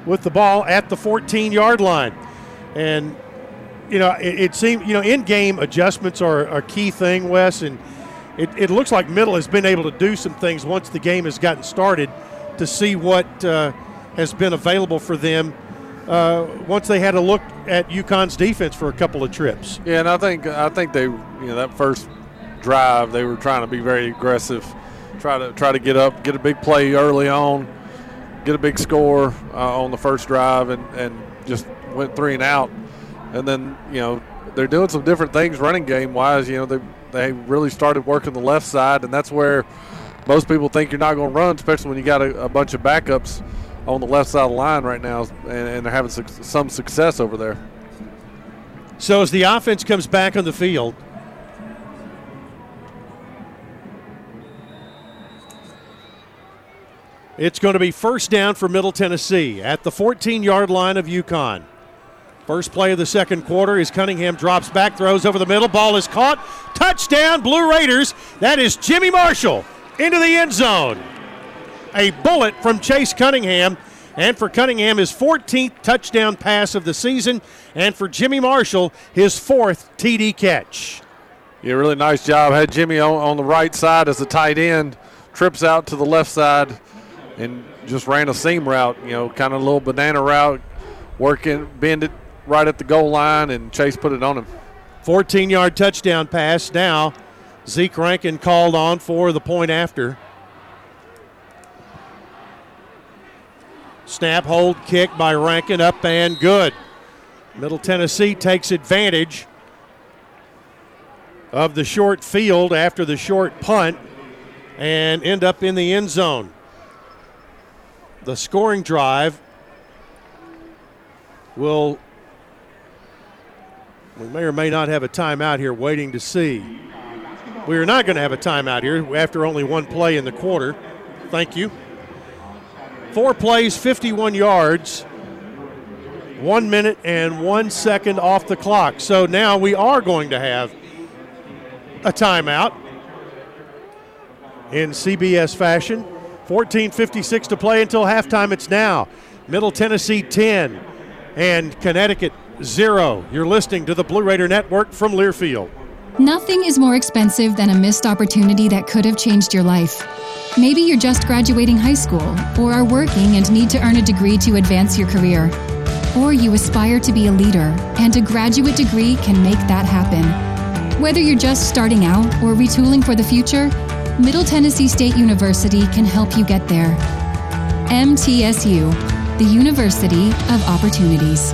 with the ball at the fourteen-yard line. And, you know, it, it seems, you know, in-game adjustments are a key thing, Wes, and it, it looks like Middle has been able to do some things once the game has gotten started to see what uh, has been available for them uh, once they had a look at UConn's defense for a couple of trips. Yeah, and I think I think they, you know, that first drive, they were trying to be very aggressive, try to try to get up, get a big play early on, get a big score uh, on the first drive, and, and just went three and out. And then, you know, they're doing some different things running game-wise. You know, they they really started working the left side, and that's where most people think you're not going to run, especially when you got a, a bunch of backups on the left side of the line right now, and, and they're having su- some success over there. So as the offense comes back on the field, it's going to be first down for Middle Tennessee at the fourteen-yard line of UConn. First play of the second quarter as Cunningham drops back, throws over the middle, ball is caught. Touchdown, Blue Raiders. That is Jimmy Marshall into the end zone. A bullet from Chase Cunningham, and for Cunningham, his fourteenth touchdown pass of the season, and for Jimmy Marshall, his fourth T D catch. Yeah, really nice job. Had Jimmy on, on the right side as the tight end, trips out to the left side, and just ran a seam route, you know, kind of a little banana route, working, bend it right at the goal line, and Chase put it on him. fourteen-yard touchdown pass. Now Zeke Rankin called on for the point after. Snap, hold, kick by Rankin, up and good. Middle Tennessee takes advantage of the short field after the short punt and end up in the end zone. The scoring drive will, we may or may not have a timeout here, waiting to see. We are not going to have a timeout here after only one play in the quarter. Thank you. Four plays, fifty-one yards, one minute and one second off the clock. So now we are going to have a timeout in C B S fashion. fourteen fifty-six to play until halftime. It's now Middle Tennessee ten and Connecticut zero. You're listening to the Blue Raider Network from Learfield. Nothing is more expensive than a missed opportunity that could have changed your life. Maybe you're just graduating high school or are working and need to earn a degree to advance your career. Or you aspire to be a leader, and a graduate degree can make that happen. Whether you're just starting out or retooling for the future, Middle Tennessee State University can help you get there. M T S U, the University of Opportunities.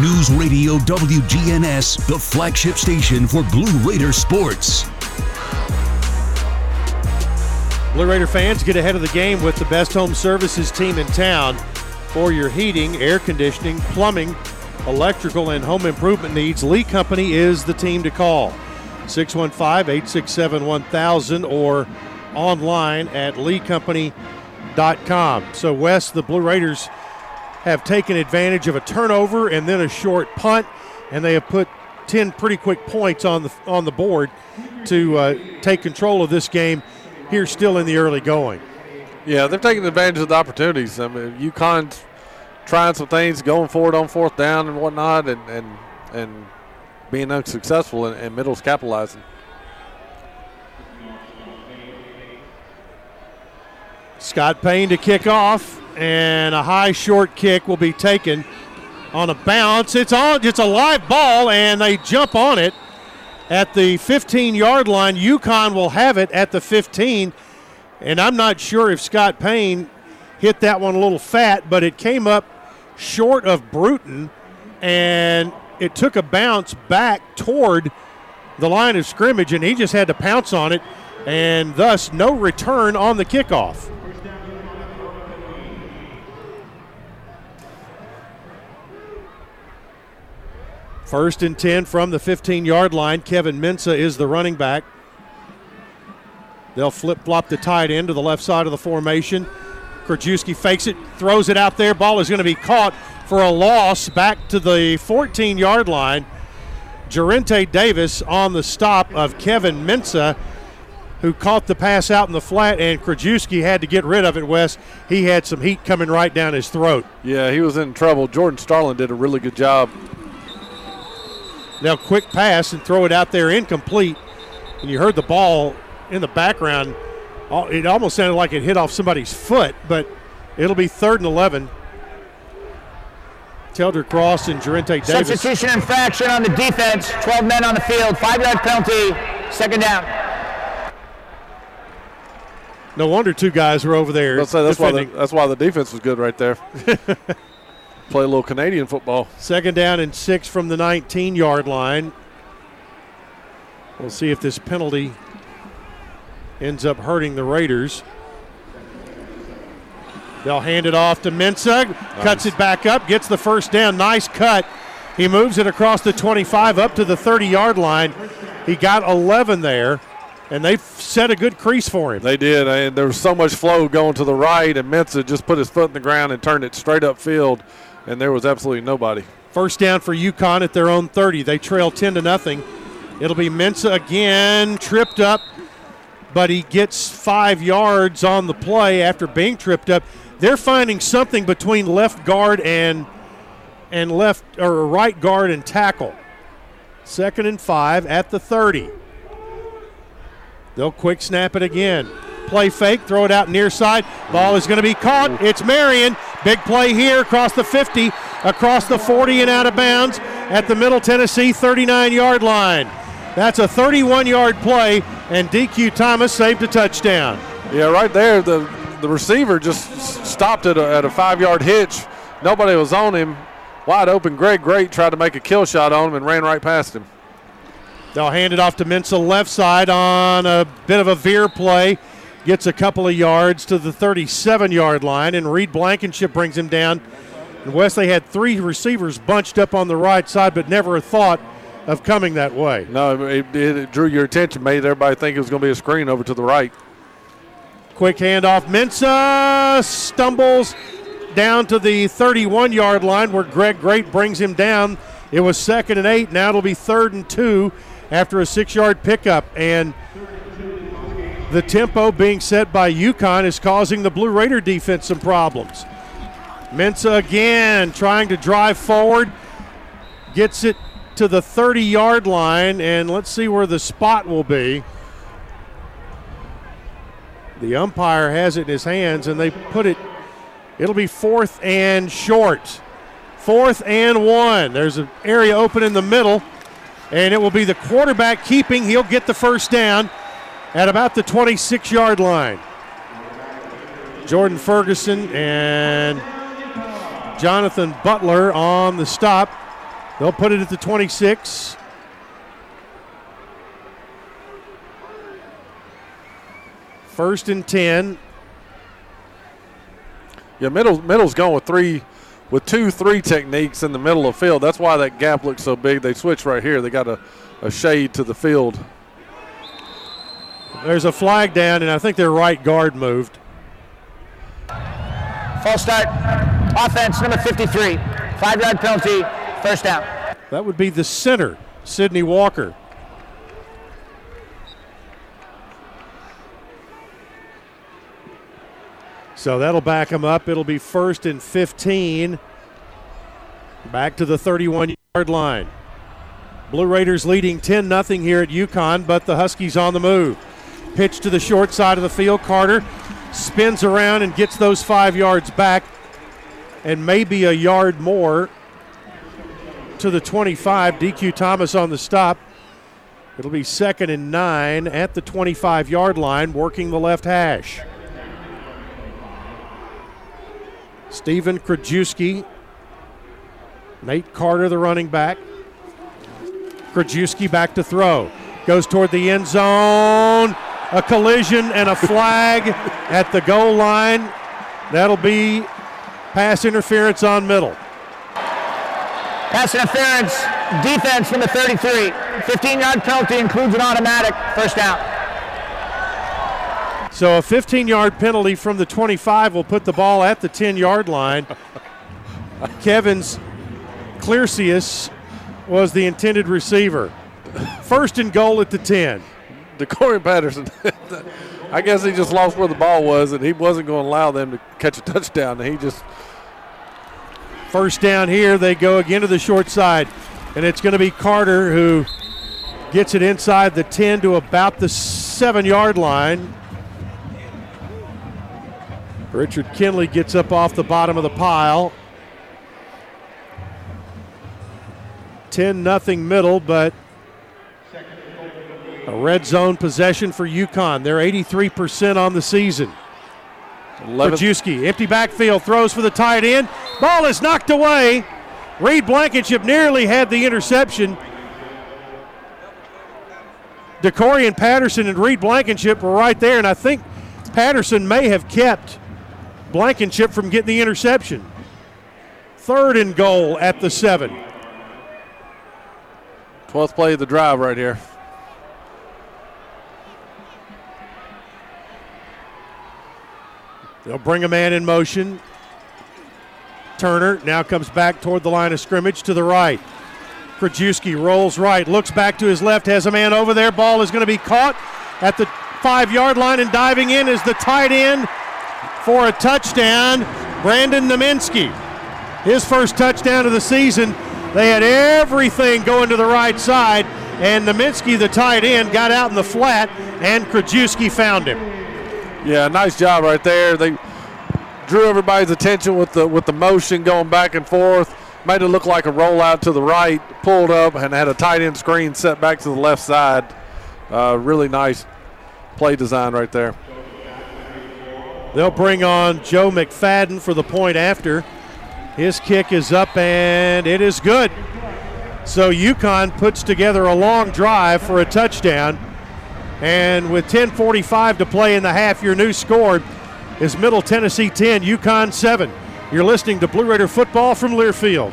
News Radio W G N S, the flagship station for Blue Raider sports. Blue Raider fans, get ahead of the game with the best home services team in town. For your heating, air conditioning, plumbing, electrical, and home improvement needs, Lee Company is the team to call. six one five, eight six seven, one thousand or online at lee company dot com. So, Wes, the Blue Raiders have taken advantage of a turnover and then a short punt, and they have put ten pretty quick points on the on the board to uh, take control of this game here still in the early going. Yeah, they're taking advantage of the opportunities. I mean, UConn's trying some things, going forward on fourth down and whatnot, and and, and being unsuccessful, and, and Middle's capitalizing. Scott Payne to kick off, and a high short kick will be taken on a bounce. It's on. It's a live ball, and they jump on it at the fifteen-yard line. UConn will have it at the fifteen, and I'm not sure if Scott Payne hit that one a little fat, but it came up short of Bruton, and it took a bounce back toward the line of scrimmage, and he just had to pounce on it, and thus no return on the kickoff. First and ten from the fifteen-yard line. Kevin Mensah is the running back. They'll flip-flop the tight end to the left side of the formation. Krajewski fakes it, throws it out there. Ball is going to be caught for a loss back to the fourteen-yard line. Gerente Davis on the stop of Kevin Mensah, who caught the pass out in the flat, and Krajewski had to get rid of it, Wes. He had some heat coming right down his throat. Yeah, he was in trouble. Jordan Starlin did a really good job. Now quick pass and throw it out there incomplete. And you heard the ball in the background. It almost sounded like it hit off somebody's foot, but it'll be third and eleven. Teldrick Ross and Gerente Davis. Substitution infraction on the defense. twelve men on the field. Five-yard penalty. Second down. No wonder two guys were over there. Say, that's, why the, that's why the defense was good right there. Play a little Canadian football. Second down and six from the nineteen-yard line. We'll see if this penalty ends up hurting the Raiders. They'll hand it off to Mensah. Nice. Cuts it back up, gets the first down. Nice cut. He moves it across the twenty-five up to the thirty-yard line. He got eleven there. And they set a good crease for him. They did. And there was so much flow going to the right, and Mensah just put his foot in the ground and turned it straight upfield, and there was absolutely nobody. First down for UConn at their own thirty. They trail ten to nothing. It'll be Mensah again, tripped up, but he gets five yards on the play after being tripped up. They're finding something between left guard and and left or right guard and tackle. Second and five at the thirty. They'll quick snap it again. Play fake, throw it out near side. Ball is going to be caught. It's Marion. Big play here across the fifty, across the forty and out of bounds at the Middle Tennessee thirty-nine-yard line. That's a thirty-one-yard play, and D Q. Thomas saved a touchdown. Yeah, right there, the, the receiver just stopped at a, at a five-yard hitch. Nobody was on him. Wide open, Greg Great tried to make a kill shot on him and ran right past him. They'll hand it off to Mensah left side on a bit of a veer play. Gets a couple of yards to the thirty-seven-yard line, and Reed Blankenship brings him down. And Wesley had three receivers bunched up on the right side, but never thought of coming that way. No, it, it drew your attention, made everybody think it was going to be a screen over to the right. Quick handoff. Mensah stumbles down to the thirty-one-yard line where Greg Great brings him down. It was second and eight. Now it'll be third and two. After a six-yard pickup, and the tempo being set by UConn is causing the Blue Raider defense some problems. Mensah again trying to drive forward, gets it to the thirty-yard line, and let's see where the spot will be. The umpire has it in his hands, and they put it, it'll be fourth and short. Fourth and one. There's an area open in the middle. And it will be the quarterback keeping. He'll get the first down at about the twenty-six-yard line. Jordan Ferguson and Jonathan Butler on the stop. They'll put it at the twenty-six. First and ten. Yeah, middle middle's going with three, with two three techniques in the middle of the field. That's why that gap looks so big. They switch right here. They got a, a shade to the field. There's a flag down, and I think their right guard moved. False start. Offense, number fifty-three. Five-yard penalty, first down. That would be the center, Sidney Walker. So that'll back him up. It'll be first and fifteen. Back to the thirty-one-yard line. Blue Raiders leading ten nothing here at UConn, but the Huskies on the move. Pitch to the short side of the field. Carter spins around and gets those five yards back and maybe a yard more to the twenty-five. D Q. Thomas on the stop. It'll be second and nine at the twenty-five-yard line, working the left hash. Stephen Krajewski, Nate Carter, the running back. Krajewski back to throw. Goes toward the end zone. A collision and a flag at the goal line. That'll be pass interference on middle. Pass interference, defense number thirty-three. fifteen-yard penalty includes an automatic, first down. So a fifteen-yard penalty from the twenty-five will put the ball at the ten-yard line. Kevin's Clearseus was the intended receiver. First and goal at the ten. DeCorey Patterson, I guess he just lost where the ball was, and he wasn't going to allow them to catch a touchdown. He just first down here. They go again to the short side, and it's going to be Carter who gets it inside the ten to about the seven-yard line. Richard Kinley gets up off the bottom of the pile. ten nothing middle, but a red zone possession for UConn. They're eighty-three percent on the season. Krajewski, empty backfield, throws for the tight end. Ball is knocked away. Reed Blankenship nearly had the interception. DeCorian Patterson and Reed Blankenship were right there, and I think Patterson may have kept Blankenship from getting the interception. Third and goal at the seven. twelfth play of the drive right here. They'll bring a man in motion. Turner now comes back toward the line of scrimmage to the right. Krajewski rolls right, looks back to his left, has a man over there. Ball is going to be caught at the five-yard line, and diving in is the tight end for a touchdown, Brandon Naminski. His first touchdown of the season. They had everything going to the right side, and Naminski, the tight end, got out in the flat, and Krajewski found him. Yeah, nice job right there. They drew everybody's attention with the with the motion going back and forth, made it look like a rollout to the right, pulled up and had a tight end screen set back to the left side. Uh, really nice play design right there. They'll bring on Joe McFadden for the point after. His kick is up and it is good. So UConn puts together a long drive for a touchdown. And with ten forty-five to play in the half, your new score is Middle Tennessee ten, UConn seven. You're listening to Blue Raider football from Learfield.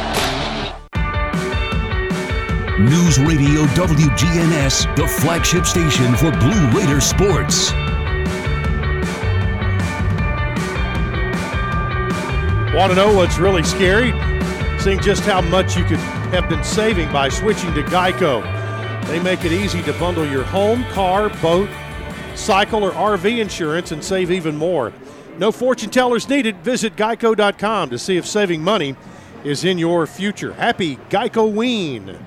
News Radio W G N S, the flagship station for Blue Raider sports. Want to know what's really scary? Seeing just how much you could have been saving by switching to Geico. They make it easy to bundle your home, car, boat, cycle, or R V insurance and save even more. No fortune tellers needed. Visit geico dot com to see if saving money is in your future. Happy Geico-ween.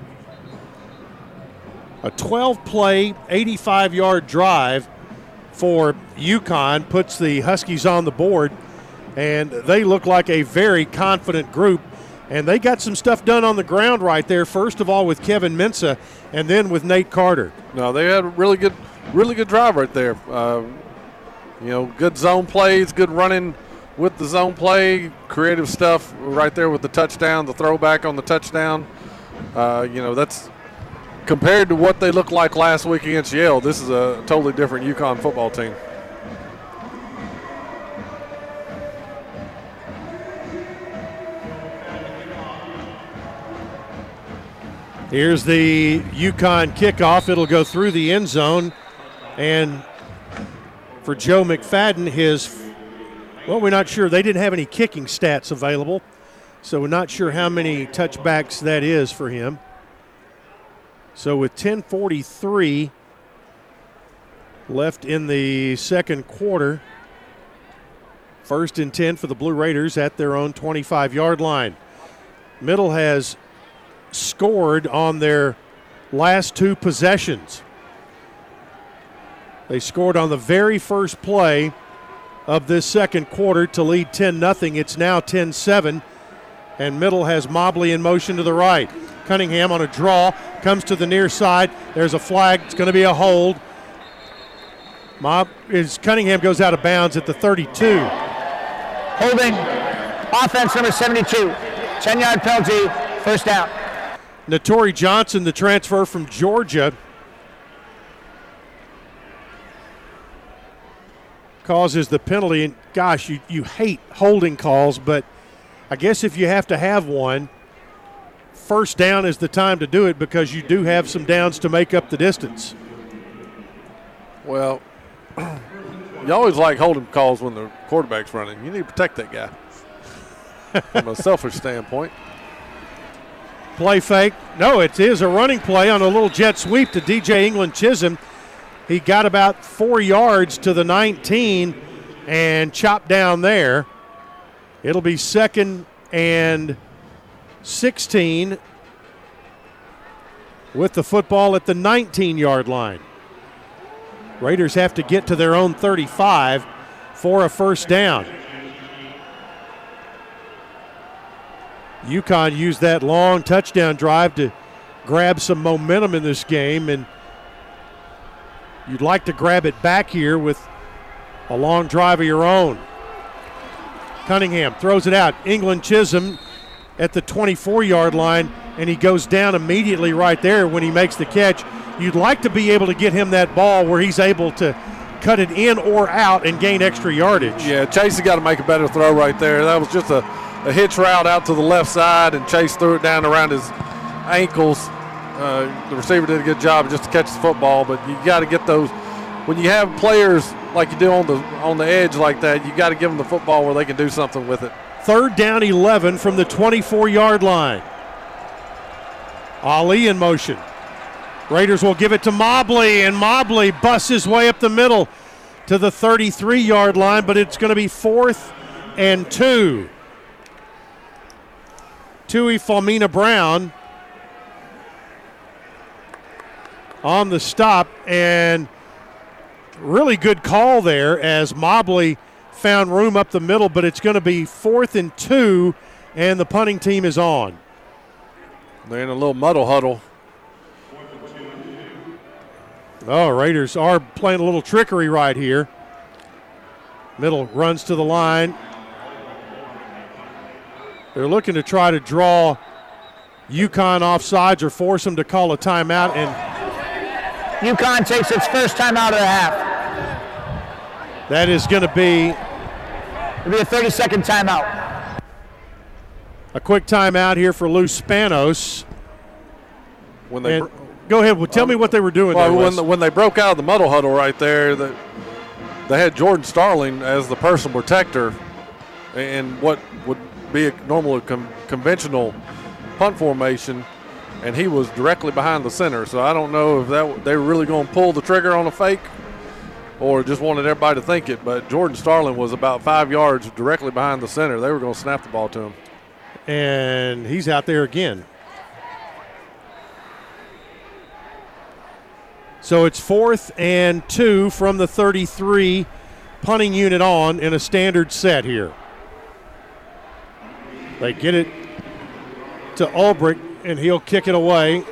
A twelve-play, eighty-five-yard drive for UConn puts the Huskies on the board. And they look like a very confident group. And they got some stuff done on the ground right there, first of all with Kevin Mensah and then with Nate Carter. No, they had a really good, really good drive right there. Uh, you know, good zone plays, good running with the zone play, creative stuff right there with the touchdown, the throwback on the touchdown. Uh, you know, that's compared to what they looked like last week against Yale, this is a totally different UConn football team. Here's the UConn kickoff. It'll go through the end zone. And for Joe McFadden, his, well, we're not sure. They didn't have any kicking stats available. So we're not sure how many touchbacks that is for him. So with ten forty-three left in the second quarter, first and ten for the Blue Raiders at their own twenty-five-yard line. Middle has scored on their last two possessions. They scored on the very first play of this second quarter to lead ten nothing. It's now ten seven, and Middle has Mobley in motion to the right. Cunningham on a draw, comes to the near side. There's a flag. It's going to be a hold. Mob is Cunningham goes out of bounds at the thirty-two. Holding. Offense number seventy-two. ten-yard penalty. First down. Natori Johnson, the transfer from Georgia, causes the penalty. And gosh, you, you hate holding calls, but I guess if you have to have one, first down is the time to do it because you do have some downs to make up the distance. Well, you always like holding calls when the quarterback's running. You need to protect that guy from a selfish standpoint. Play fake. No, it is a running play on a little jet sweep to D J England Chisholm. He got about four yards to the nineteen and chopped down there. It'll be second and sixteen with the football at the nineteen-yard line. Raiders have to get to their own thirty-five for a first down. UConn used that long touchdown drive to grab some momentum in this game, and you'd like to grab it back here with a long drive of your own. Cunningham throws it out. England Chisholm at the twenty-four-yard line, and he goes down immediately right there when he makes the catch. You'd like to be able to get him that ball where he's able to cut it in or out and gain extra yardage. Yeah, Chase has got to make a better throw right there. That was just a A hitch route out to the left side, and Chase threw it down around his ankles. Uh, the receiver did a good job just to catch the football, but you got to get those. When you have players like you do on the on the edge like that, you got to give them the football where they can do something with it. Third down, eleven from the twenty-four-yard line. Ali in motion. Raiders will give it to Mobley, and Mobley busts his way up the middle to the thirty-three-yard line, but it's going to be fourth and two. Tui Falmina Brown on the stop, and really good call there as Mobley found room up the middle, but it's going to be fourth and two, and the punting team is on. They're in a little muddle huddle. Oh, Raiders are playing a little trickery right here. Middle runs to the line. They're looking to try to draw UConn offsides or force them to call a timeout. And UConn takes its first timeout of the half. That is going to be... It'll be a thirty-second timeout. A quick timeout here for Lou Spanos. When they and, br- go ahead. Well, tell um, me what they were doing. Well, there, when, the, when they broke out of the muddle huddle right there, the, they had Jordan Starling as the personal protector in what would be a normal com- conventional punt formation, and he was directly behind the center. So I don't know if that they were really going to pull the trigger on a fake or just wanted everybody to think it. But Jordan Starling was about five yards directly behind the center. They were going to snap the ball to him. And he's out there again. So it's fourth and two from the thirty-three, punting unit on in a standard set here. They get it to Ulbrich, and he'll kick it away.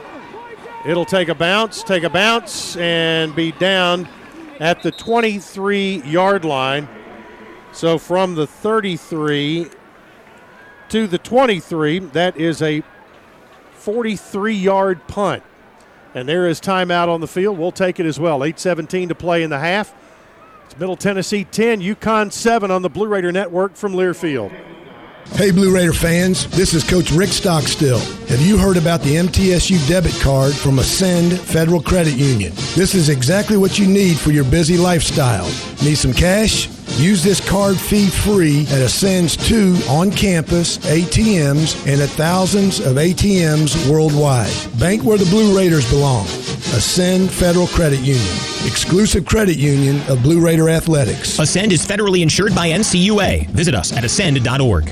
It'll take a bounce, take a bounce, and be down at the twenty-three-yard line. So from the thirty-three to the twenty-three, that is a forty-three-yard punt. And there is timeout on the field. We'll take it as well. eight seventeen to play in the half. It's Middle Tennessee ten, UConn seven on the Blue Raider Network from Learfield. Hey, Blue Raider fans, this is Coach Rick Stockstill. Have you heard about the M T S U debit card from Ascend Federal Credit Union? This is exactly what you need for your busy lifestyle. Need some cash? Use this card fee-free at Ascend's two on-campus A T Ms and at thousands of A T Ms worldwide. Bank where the Blue Raiders belong. Ascend Federal Credit Union, exclusive credit union of Blue Raider Athletics. Ascend is federally insured by N C U A. Visit us at ascend dot org.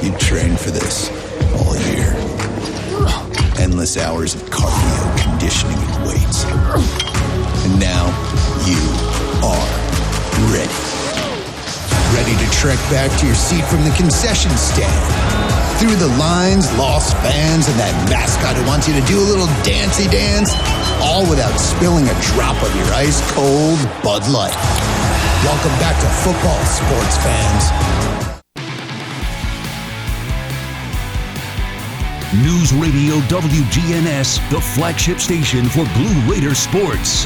You trained for this all year. Endless hours of cardio, conditioning, and weights. And now you are ready. Ready to trek back to your seat from the concession stand. Through the lines, lost fans, and that mascot who wants you to do a little dancey dance. All without spilling a drop of your ice-cold Bud Light. Welcome back to football, sports fans. News Radio W G N S, the flagship station for Blue Raider sports.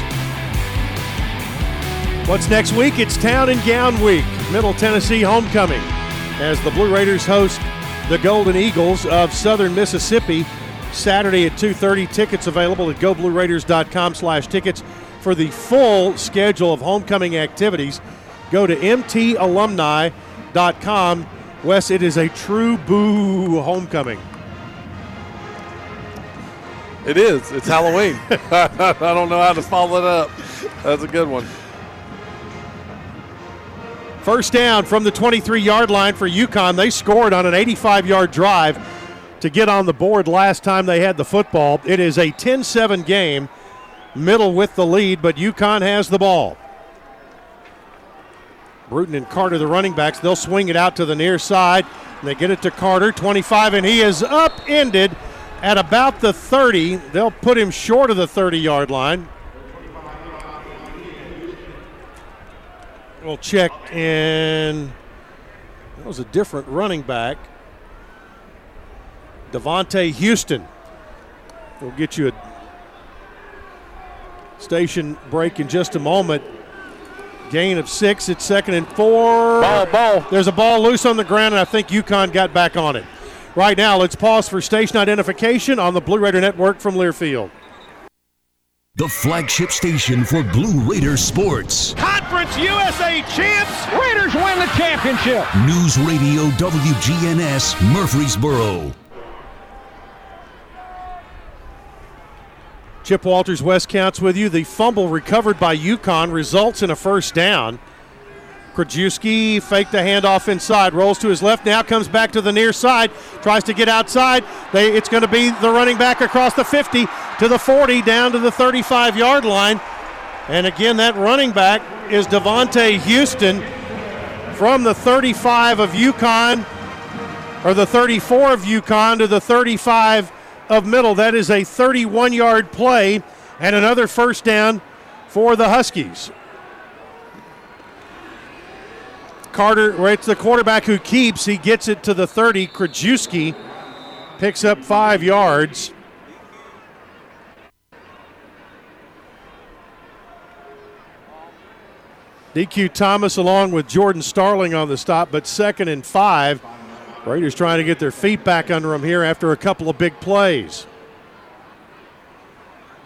What's next week? It's Town and Gown Week, Middle Tennessee Homecoming, as the Blue Raiders host the Golden Eagles of Southern Mississippi Saturday at two thirty. Tickets available at go blue raiders dot com slash tickets. For the full schedule of homecoming activities, go to m t alumni dot com. Wes, it is a true boo homecoming. It is. It's Halloween. I don't know how to follow it up. That's a good one. First down from the twenty-three-yard line for UConn. They scored on an eighty-five-yard drive to get on the board last time they had the football. It is a ten seven game, Middle with the lead, but UConn has the ball. Bruton and Carter, the running backs, they'll swing it out to the near side. And they get it to Carter, twenty-five, and he is upended at about the thirty. They'll put him short of the thirty-yard line. We'll check, and that was a different running back. Devontae Houston. We'll get you a station break in just a moment. Gain of six. It's second and four. Ball, ball. There's a ball loose on the ground, and I think UConn got back on it. Right now, let's pause for station identification on the Blue Raider Network from Learfield. The flagship station for Blue Raider sports. Conference U S A champs. Raiders win the championship. News Radio W G N S, Murfreesboro. Chip Walters, West Counts with you. The fumble recovered by UConn results in a first down. Krajewski faked the handoff inside, rolls to his left, now comes back to the near side, tries to get outside. They, it's going to be the running back across the fifty to the forty, down to the thirty-five-yard line. And again, that running back is Devontae Houston from the thirty-five of UConn, or the thirty-four of UConn to the thirty-five of Middle. That is a thirty-one-yard play and another first down for the Huskies. Carter, it's the quarterback who keeps. He gets it to the thirty. Krajewski picks up five yards. D Q. Thomas along with Jordan Starling on the stop, but second and five. Raiders trying to get their feet back under them here after a couple of big plays.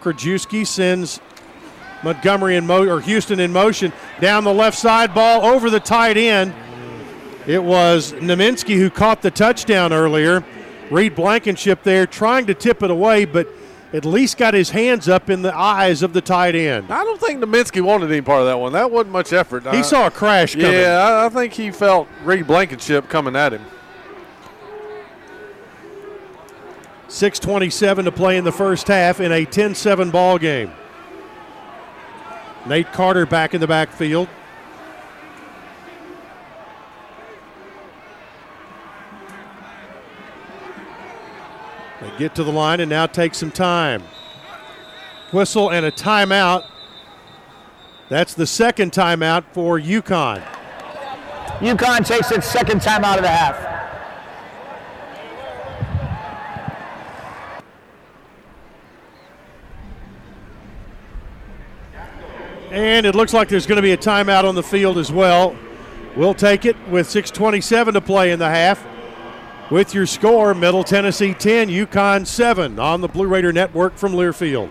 Krajewski sends Montgomery in mo- or Houston in motion down the left side, ball over the tight end. It was Naminski who caught the touchdown earlier. Reed Blankenship there trying to tip it away, but at least got his hands up in the eyes of the tight end. I don't think Naminski wanted any part of that one. That wasn't much effort. He I, saw a crash coming. Yeah, I think he felt Reed Blankenship coming at him. six twenty-seven to play in the first half in a ten seven ball game. Nate Carter back in the backfield. They get to the line and now take some time. Whistle and a timeout. That's the second timeout for UConn. UConn takes its second timeout of the half. And it looks like there's going to be a timeout on the field as well. We'll take it with six twenty-seven to play in the half. With your score, Middle Tennessee ten, UConn seven on the Blue Raider Network from Learfield.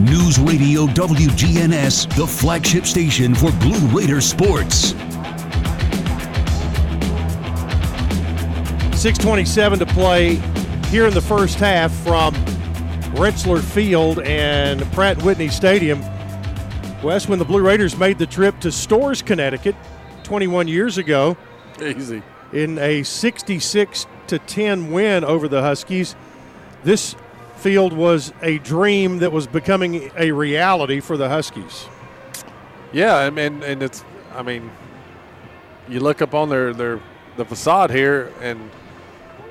News Radio W G N S, the flagship station for Blue Raider sports. six twenty-seven to play here in the first half from Rensselaer Field and Pratt Whitney Stadium. Wes, when the Blue Raiders made the trip to Storrs, Connecticut twenty-one years ago. Easy. In a sixty-six to ten win over the Huskies, this field was a dream that was becoming a reality for the Huskies. Yeah, I mean, and it's, I mean, you look up on their, their the facade here, and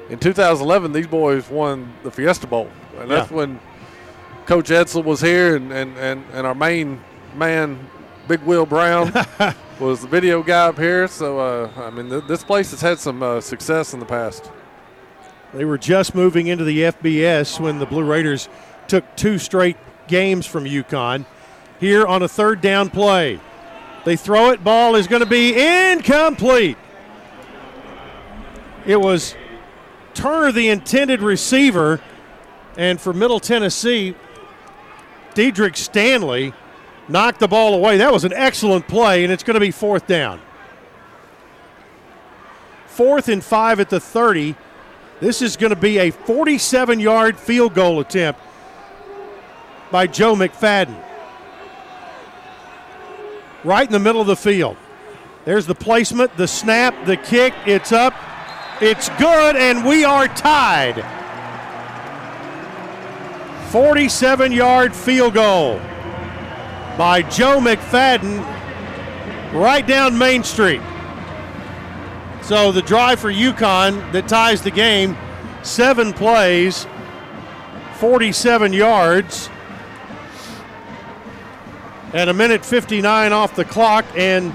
in two thousand eleven, these boys won the Fiesta Bowl. And that's yeah. when Coach Edsel was here, and, and, and, and our main man, Big Will Brown, was the video guy up here. So, uh, I mean, th- this place has had some uh, success in the past. They were just moving into the F B S when the Blue Raiders took two straight games from UConn. Here on a third down play, they throw it. Ball is going to be incomplete. It was Turner, the intended receiver, and for Middle Tennessee, Dedrick Stanley knocked the ball away. That was an excellent play, and it's going to be fourth down. Fourth and five at the thirty. This is going to be a forty-seven-yard field goal attempt by Joe McFadden. Right in the middle of the field. There's the placement, the snap, the kick. It's up. It's good, and we are tied. forty-seven-yard field goal by Joe McFadden right down Main Street. So the drive for UConn that ties the game, seven plays, forty-seven yards, and a minute fifty-nine off the clock, and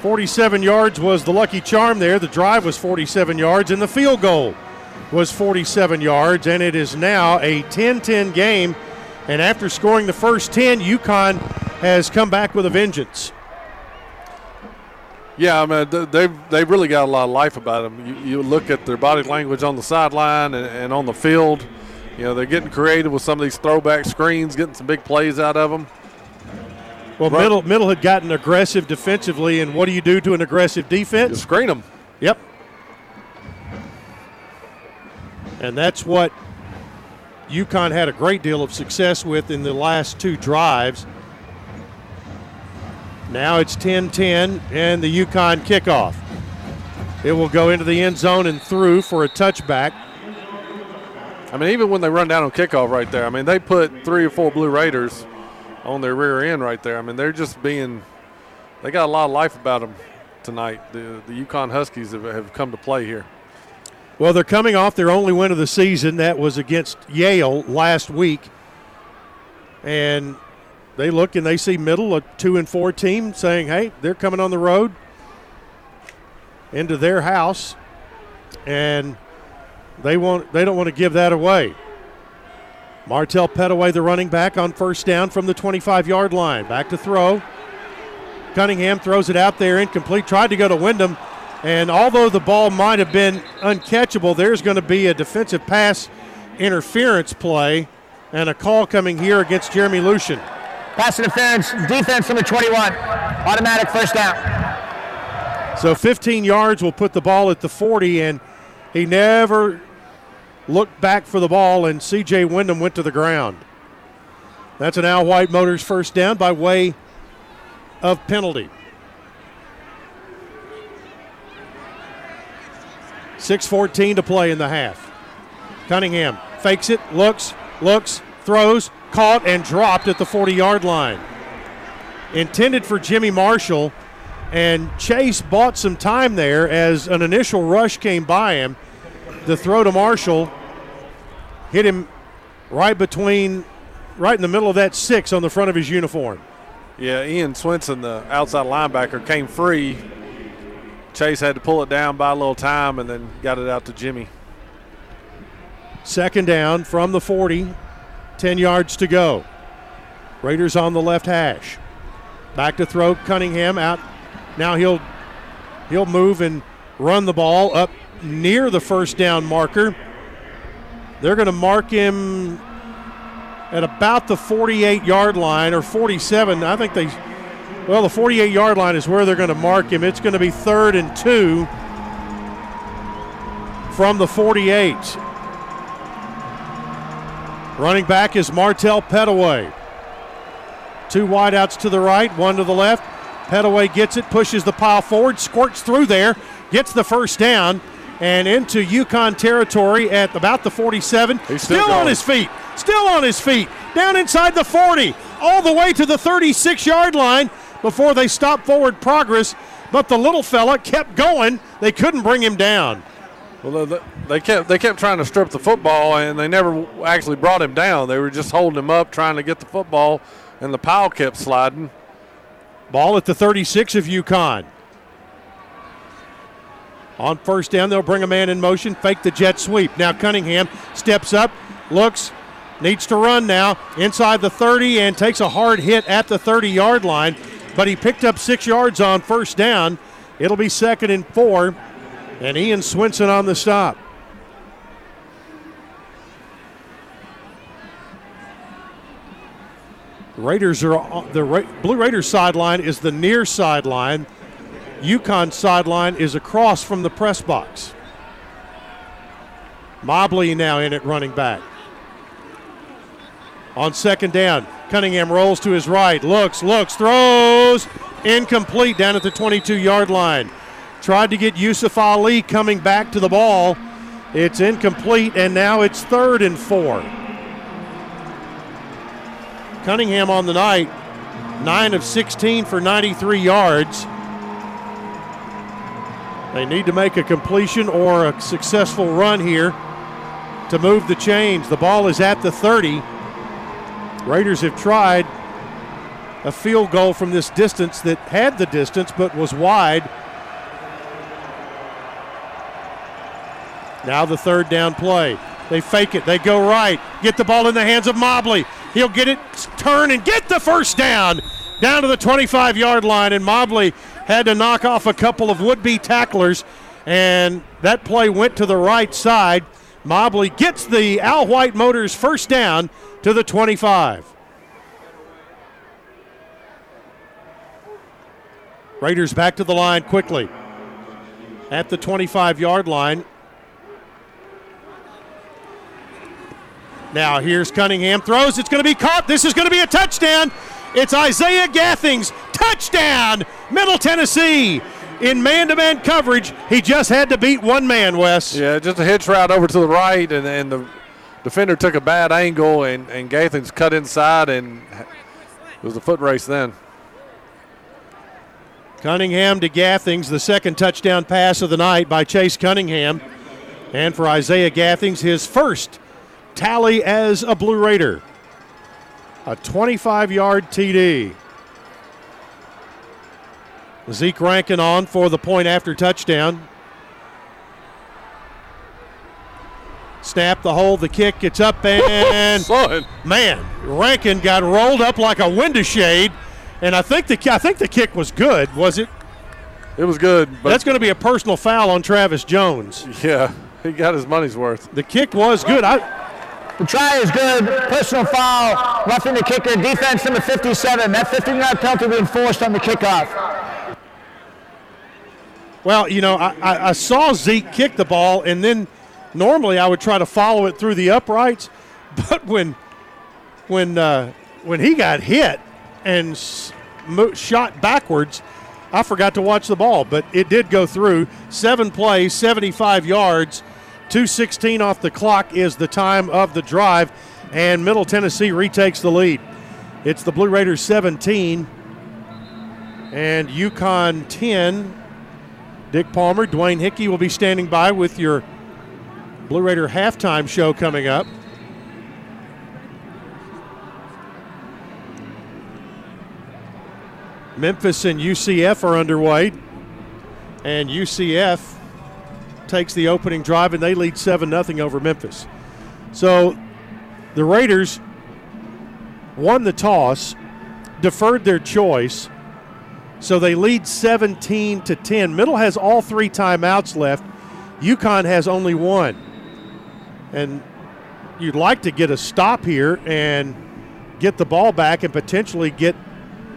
forty-seven yards was the lucky charm there. The drive was forty-seven yards, and the field goal was forty-seven yards, and it is now a ten ten game. And after scoring the first ten, UConn has come back with a vengeance. Yeah, I mean, they've, they've really got a lot of life about them. You, you look at their body language on the sideline and, and on the field. You know, they're getting creative with some of these throwback screens, getting some big plays out of them. Well, right. Middle Middle had gotten aggressive defensively, and what do you do to an aggressive defense? You screen them. Yep. And that's what UConn had a great deal of success with in the last two drives. Now it's ten ten and the UConn kickoff. It will go into the end zone and through for a touchback. I mean, even when they run down on kickoff right there, I mean, they put three or four Blue Raiders on their rear end right there. I mean, they're just being – they got a lot of life about them tonight. The, the UConn Huskies have, have come to play here. Well, they're coming off their only win of the season. That was against Yale last week. And they look and they see Middle, a two and four team, saying, hey, they're coming on the road into their house. And they won't, they don't want to give that away. Martell Petaway, the running back, on first down from the twenty-five-yard line. Back to throw. Cunningham throws it out there, incomplete. Tried to go to Wyndham. And although the ball might have been uncatchable, there's going to be a defensive pass interference play and a call coming here against Jeremy Lucien. Pass interference, defense number twenty-one. Automatic first down. So fifteen yards will put the ball at the forty, and he never looked back for the ball, and C J Wyndham went to the ground. That's an Al White Motors first down by way of penalty. six fourteen to play in the half. Cunningham fakes it, looks, looks, throws, caught, and dropped at the forty-yard line. Intended for Jimmy Marshall, and Chase bought some time there as an initial rush came by him. The throw to Marshall hit him right between, right in the middle of that six on the front of his uniform. Yeah, Ian Swenson, the outside linebacker, came free. Chase had to pull it down by a little time and then got it out to Jimmy. Second down from the forty, ten yards to go. Raiders on the left hash. Back to throw, Cunningham out. Now he'll he'll move and run the ball up near the first down marker. They're going to mark him at about the forty-eight-yard line or forty-seven. I think they – Well, the forty-eight-yard line is where they're going to mark him. It's going to be third and two from the forty-eight. Running back is Martell Petaway. Two wideouts to the right, one to the left. Petaway gets it, pushes the pile forward, squirts through there, gets the first down, and into UConn territory at about the forty-seven. He's still still on his feet, still on his feet, down inside the forty, all the way to the thirty-six-yard line, before they stopped forward progress, but the little fella kept going. They couldn't bring him down. Well, they kept they kept trying to strip the football, and they never actually brought him down. They were just holding him up, trying to get the football, and the pile kept sliding. Ball at the thirty-six of UConn. On first down, they'll bring a man in motion, fake the jet sweep. Now Cunningham steps up, looks, needs to run now, inside the thirty, and takes a hard hit at the thirty-yard line. But he picked up six yards on first down. It'll be second and four, and Ian Swenson on the stop. Raiders are on the Ra- Blue Raiders sideline is the near sideline. UConn sideline is across from the press box. Mobley now in at running back. On second down, Cunningham rolls to his right, looks, looks, throws, incomplete down at the twenty-two-yard line. Tried to get Yusuf Ali coming back to the ball. It's incomplete, and now it's third and four. Cunningham on the night, nine of sixteen for ninety-three yards. They need to make a completion or a successful run here to move the chains. The ball is at the thirty. Raiders have tried a field goal from this distance that had the distance but was wide. Now the third down play. They fake it. They go right. Get the ball in the hands of Mobley. He'll get it, turn, and get the first down. Down to the twenty-five-yard line, and Mobley had to knock off a couple of would-be tacklers, and that play went to the right side. Mobley gets the Al White Motors first down to the twenty-five. Raiders back to the line quickly at the twenty-five-yard line. Now here's Cunningham, throws, it's going to be caught, this is going to be a touchdown. It's Isaiah Gathings, touchdown, Middle Tennessee. In man-to-man coverage, he just had to beat one man, Wes. Yeah, just a hitch route over to the right, and, and the defender took a bad angle, and, and Gathings cut inside, and it was a foot race then. Cunningham to Gathings, the second touchdown pass of the night by Chase Cunningham. And for Isaiah Gathings, his first tally as a Blue Raider. A twenty-five-yard T D. Zeke Rankin on for the point after touchdown. Snap, the hold, the kick, it's up, and man, Rankin got rolled up like a window shade, and I think the I think the kick was good, was it? It was good. But that's going to be a personal foul on Travis Jones. Yeah, he got his money's worth. The kick was good. I. The try is good, personal foul, roughing the kicker, defense number fifty-seven. That fifteen-yard penalty will be enforced on the kickoff. Well, you know, I, I, I saw Zeke kick the ball, and then normally I would try to follow it through the uprights, but when when uh, when he got hit and s- mo- shot backwards, I forgot to watch the ball, but it did go through. Seven plays, seventy-five yards. two sixteen off the clock is the time of the drive, and Middle Tennessee retakes the lead. It's the Blue Raiders seventeen and UConn ten. Dick Palmer, Dwayne Hickey will be standing by with your Blue Raider halftime show coming up. Memphis and U C F are underway, and U C F takes the opening drive, and they lead seven nothing over Memphis. So the Raiders won the toss, deferred their choice, so they lead seventeen to ten. Middle has all three timeouts left. UConn has only one. And you'd like to get a stop here and get the ball back and potentially get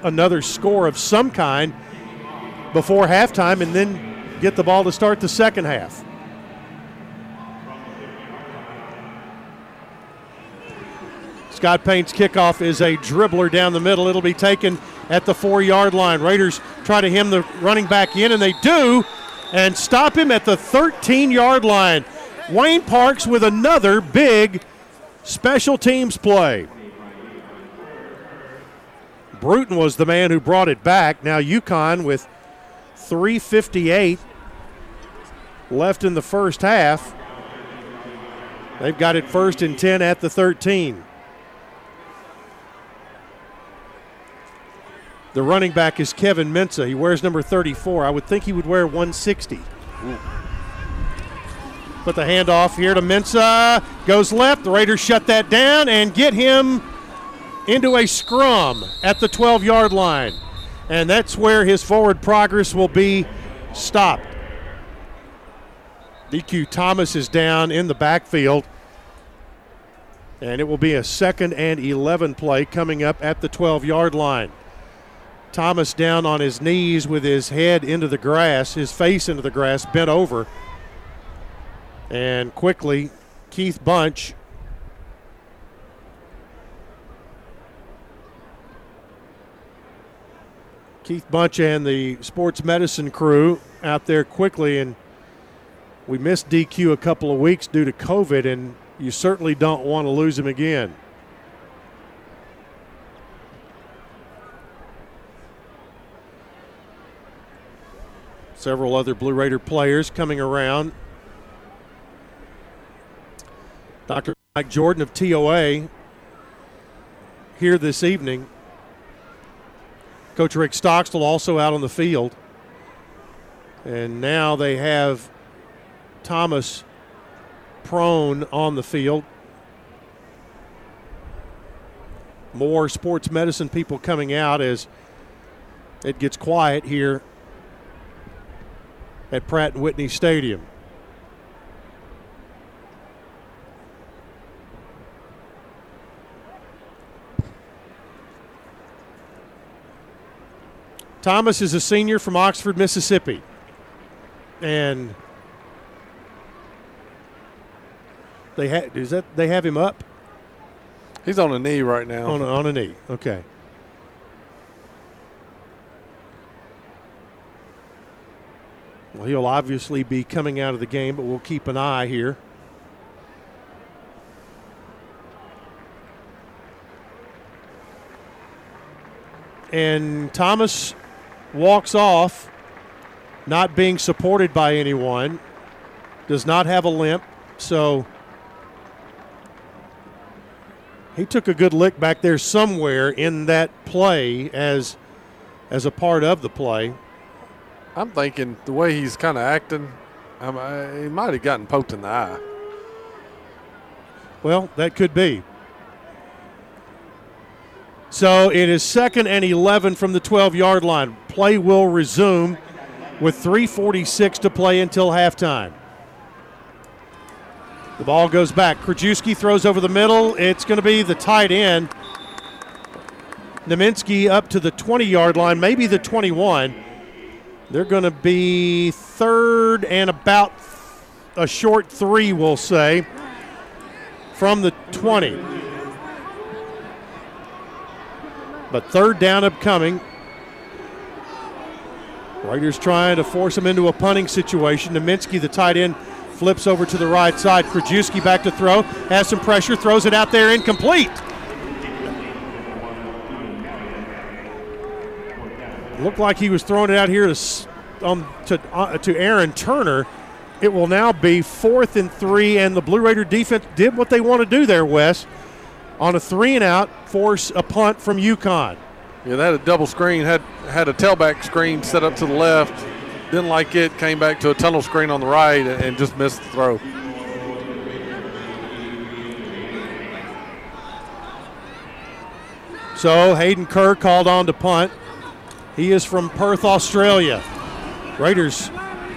another score of some kind before halftime, and then get the ball to start the second half. Scott Payne's kickoff is a dribbler down the middle. It'll be taken at the four-yard line. Raiders try to hem the running back in, and they do, and stop him at the thirteen-yard line. Wayne Parks with another big special teams play. Bruton was the man who brought it back. Now UConn with three fifty-eight left in the first half. They've got it first and ten at the thirteen. The running back is Kevin Mensah. He wears number thirty-four. I would think he would wear one sixty. Put the handoff here to Mensah. Goes left. The Raiders shut that down and get him into a scrum at the twelve-yard line. And that's where his forward progress will be stopped. D Q. Thomas is down in the backfield. And it will be a second and eleven play coming up at the twelve-yard line. Thomas down on his knees with his head into the grass, his face into the grass, bent over. And quickly, Keith Bunch Keith Bunch and the sports medicine crew out there quickly, and we missed D Q a couple of weeks due to COVID, and you certainly don't want to lose him again. Several other Blue Raider players coming around. Doctor Mike Jordan of T O A here this evening. Coach Rick Stockstill also out on the field. And now they have Thomas prone on the field. More sports medicine people coming out as it gets quiet here at Pratt and Whitney Stadium. Thomas is a senior from Oxford, Mississippi. And they ha- is that they have him up? He's on a knee right now. On a, on a knee, okay. Well, he'll obviously be coming out of the game, but we'll keep an eye here. And Thomas walks off, not being supported by anyone, does not have a limp, so he took a good lick back there somewhere in that play as as a part of the play. I'm thinking the way he's kind of acting, I'm, I, he might have gotten poked in the eye. Well, that could be. So it is second and eleven from the twelve-yard line. Play will resume with three forty-six to play until halftime. The ball goes back. Krajewski throws over the middle. It's going to be the tight end, Naminski, up to the twenty-yard line, maybe the twenty-one. They're going to be third and about a short three, we'll say, from the twenty. But third down upcoming. Raiders trying to force him into a punting situation. Naminski, the tight end, flips over to the right side. Krajewski back to throw, has some pressure, throws it out there, incomplete. Looked like he was throwing it out here to um, to, uh, to Aaron Turner. It will now be fourth and three, and the Blue Raider defense did what they want to do there, Wes. On a three and out, force a punt from UConn. Yeah, they had a double screen, had had a tailback screen set up to the left, didn't like it, came back to a tunnel screen on the right and, and just missed the throw. So Hayden Kerr called on to punt. He is from Perth, Australia. Raiders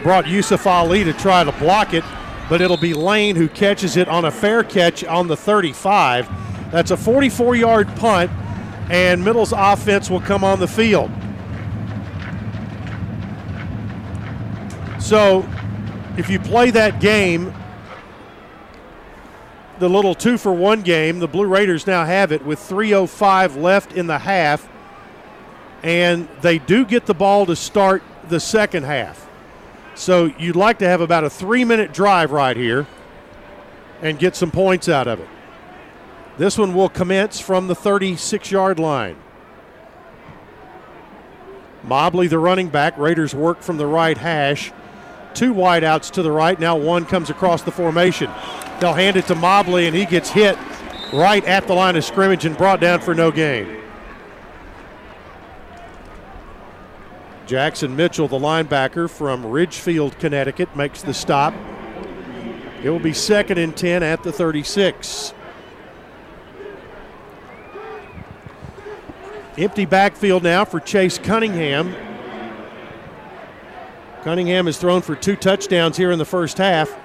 brought Yusuf Ali to try to block it, but it'll be Lane who catches it on a fair catch on the thirty-five. That's a forty-four-yard punt, and Middle's offense will come on the field. So if you play that game, the little two-for-one game, the Blue Raiders now have it with three oh five left in the half, and they do get the ball to start the second half. So you'd like to have about a three-minute drive right here and get some points out of it. This one will commence from the thirty-six-yard line. Mobley, the running back. Raiders work from the right hash. Two wideouts to the right. Now one comes across the formation. They'll hand it to Mobley, and he gets hit right at the line of scrimmage and brought down for no gain. Jackson Mitchell, the linebacker from Ridgefield, Connecticut, makes the stop. It will be second and ten at the thirty-six. Empty backfield now for Chase Cunningham. Cunningham has thrown for two touchdowns here in the first half.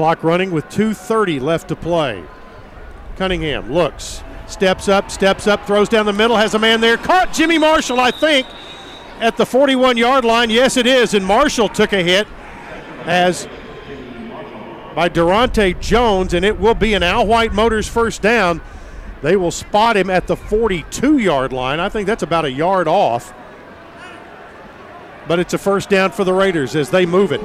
Clock running with two thirty left to play. Cunningham looks, steps up, steps up, throws down the middle, has a man there. Caught Jimmy Marshall, I think, at the forty-one-yard line. Yes, it is, and Marshall took a hit as by Durante Jones, and it will be an Al White Motors first down. They will spot him at the forty-two-yard line. I think that's about a yard off. But it's a first down for the Raiders as they move it.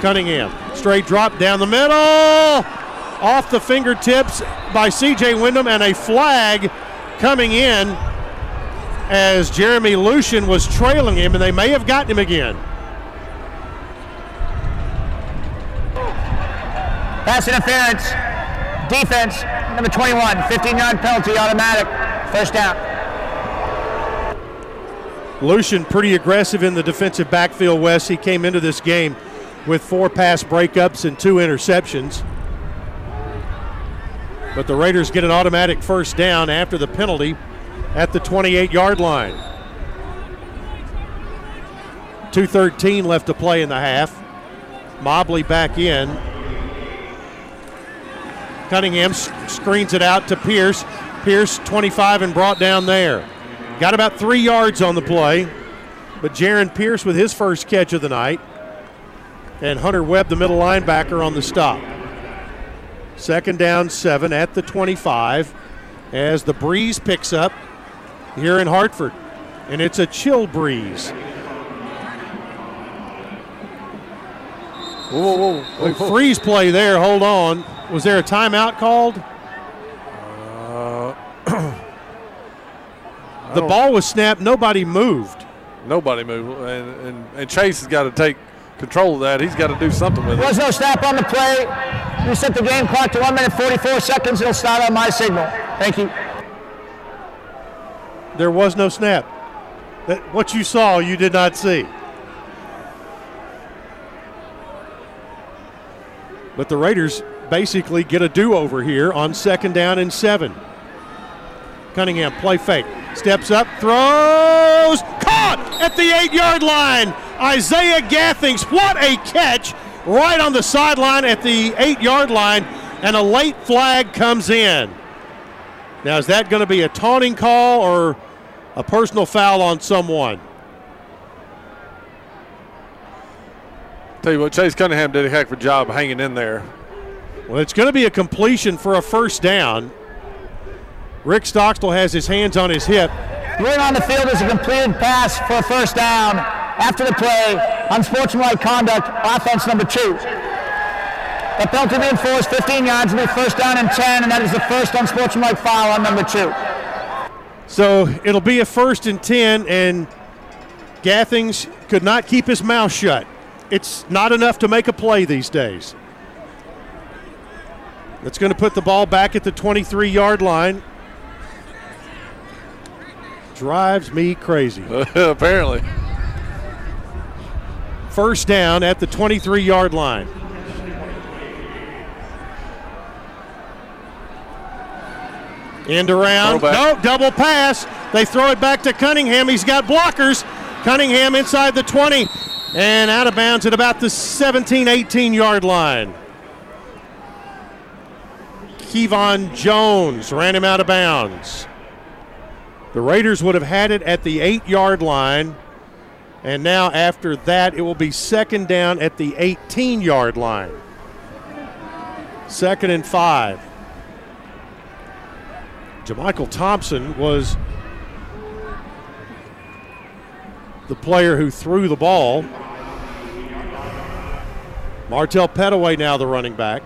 Cunningham, straight drop down the middle. Off the fingertips by C J. Windham, and a flag coming in as Jeremy Lucien was trailing him, and they may have gotten him again. Pass interference, defense, number twenty-one, fifteen-yard penalty, automatic, first down. Lucien pretty aggressive in the defensive backfield, Wes. He came into this game with four pass breakups and two interceptions. But the Raiders get an automatic first down after the penalty at the twenty-eight-yard line. two thirteen left to play in the half. Mobley back in. Cunningham screens it out to Pierce. Pierce, twenty-five and brought down there. Got about three yards on the play, but Jaron Pierce with his first catch of the night. And Hunter Webb, the middle linebacker, on the stop. Second down, seven at the twenty-five as the breeze picks up here in Hartford. And it's a chill breeze. Whoa, whoa, whoa. whoa. Freeze play there. Hold on. Was there a timeout called? Uh, the ball was snapped. Nobody moved. Nobody moved. And, and, and Chase has got to take control of that. He's got to do something with it. There's no snap on the play. We set the game clock to one minute forty-four seconds. It'll start on my signal. Thank you. There was no snap. That, what you saw, you did not see. But the Raiders basically get a do-over here on second down and seven. Cunningham, play fake. Steps up, throws. Caught at the eight-yard line. Isaiah Gathings, what a catch, right on the sideline at the eight-yard line, and a late flag comes in. Now, is that going to be a taunting call or a personal foul on someone? Tell you what, Chase Cunningham did a heck of a job hanging in there. Well, it's going to be a completion for a first down. Rick Stockstill has his hands on his hip. Right on the field is a completed pass for a first down. After the play, unsportsmanlike conduct, offense number two. The penalty being forced, fifteen yards, will be first down and ten, and that is the first unsportsmanlike foul on number two. So it'll be a first and ten, and Gathings could not keep his mouth shut. It's not enough to make a play these days. That's going to put the ball back at the twenty-three-yard line. Drives me crazy. Apparently. First down at the twenty-three-yard line. End around. No, double pass. They throw it back to Cunningham. He's got blockers. Cunningham inside the twenty and out of bounds at about the seventeen, eighteen-yard line. Kevon Jones ran him out of bounds. The Raiders would have had it at the eight-yard line. And now after that, it will be second down at the eighteen-yard line. Second and five. JaMychal Thompson was the player who threw the ball. Martell Petaway now the running back.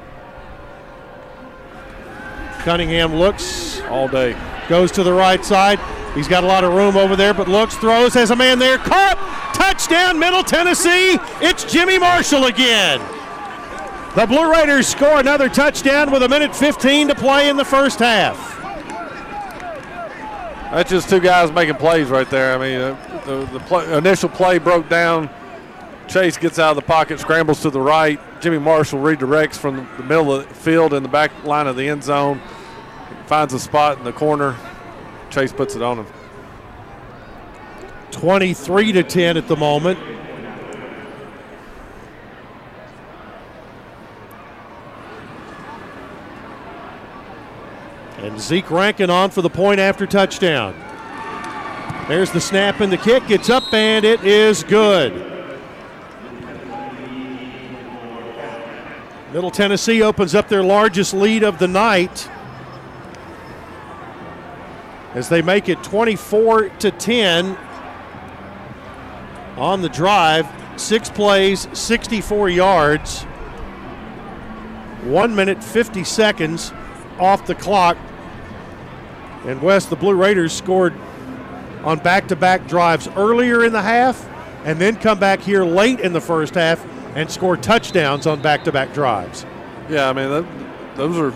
Cunningham looks all day. Goes to the right side. He's got a lot of room over there, but looks, throws, has a man there. Caught! Touchdown, Middle Tennessee. It's Jimmy Marshall again. The Blue Raiders score another touchdown with a minute fifteen to play in the first half. That's just two guys making plays right there. I mean, uh, the, the play, initial play broke down. Chase gets out of the pocket, scrambles to the right. Jimmy Marshall redirects from the middle of the field in the back line of the end zone. Finds a spot in the corner. Chase puts it on him. twenty-three to ten at the moment. And Zeke Rankin on for the point after touchdown. There's the snap and the kick. It's up and it is good. Middle Tennessee opens up their largest lead of the night as they make it twenty-four to ten on the drive. Six plays, sixty-four yards. One minute, fifty seconds off the clock. And West, the Blue Raiders scored on back-to-back drives earlier in the half and then come back here late in the first half and score touchdowns on back-to-back drives. Yeah, I mean, that, those are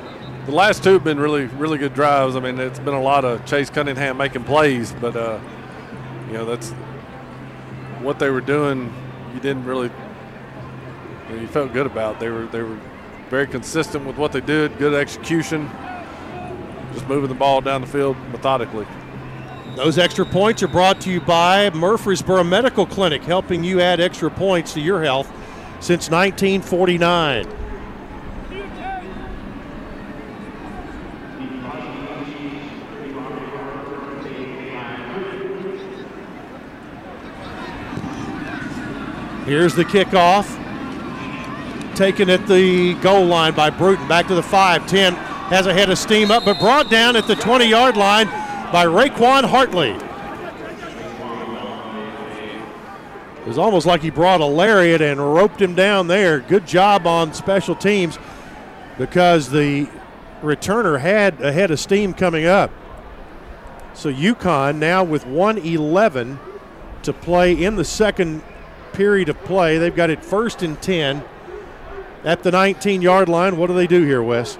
– the last two have been really, really good drives. I mean, it's been a lot of Chase Cunningham making plays, but, uh, you know, that's – what they were doing you didn't really – you felt good about. They were, they were very consistent with what they did, good execution, just moving the ball down the field methodically. Those extra points are brought to you by Murfreesboro Medical Clinic, helping you add extra points to your health since nineteen forty-nine. Here's the kickoff, taken at the goal line by Bruton. Back to the five, ten, has a head of steam up, but brought down at the twenty-yard line. By Raquan Hartley. It was almost like he brought a lariat and roped him down there. Good job on special teams because the returner had a head of steam coming up. So UConn now with one eleven to play in the second period of play. They've got it first and ten at the nineteen-yard line. What do they do here, Wes?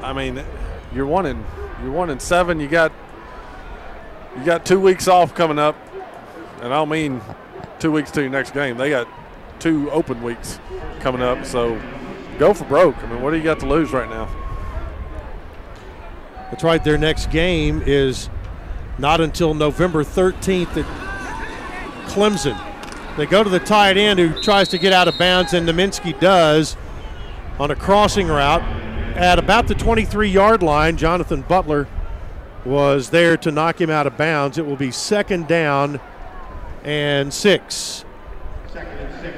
I mean, you're wanting... You're one and seven. You got you got two weeks off coming up, and I don't mean two weeks to your next game. They got two open weeks coming up, so go for broke. I mean, what do you got to lose right now? That's right. Their next game is not until November thirteenth at Clemson. They go to the tight end who tries to get out of bounds, and Naminski does on a crossing route. At about the twenty-three-yard line, Jonathan Butler was there to knock him out of bounds. It will be second down and six. Second and six.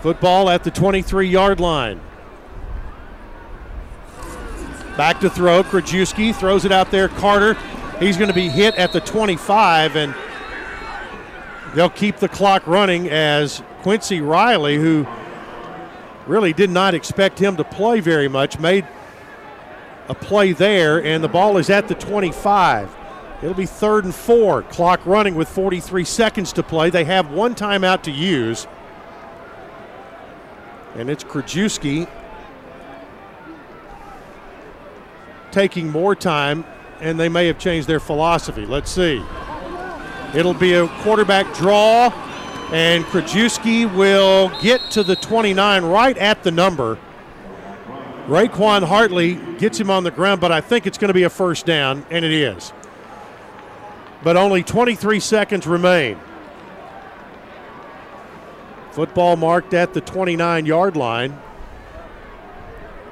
Football at the twenty-three-yard line. Back to throw. Krajewski throws it out there. Carter. He's going to be hit at the twenty-five, and they'll keep the clock running as Quincy Riley, who really did not expect him to play very much, made a play there, and the ball is at the twenty-five. It'll be third and four, clock running with forty-three seconds to play. They have one timeout to use, and it's Krajewski taking more time. And they may have changed their philosophy. Let's see. It'll be a quarterback draw, and Krajewski will get to the twenty-nine, right at the number. Raquan Hartley gets him on the ground, but I think it's going to be a first down, and it is. But only twenty-three seconds remain. Football marked at the twenty-nine-yard line.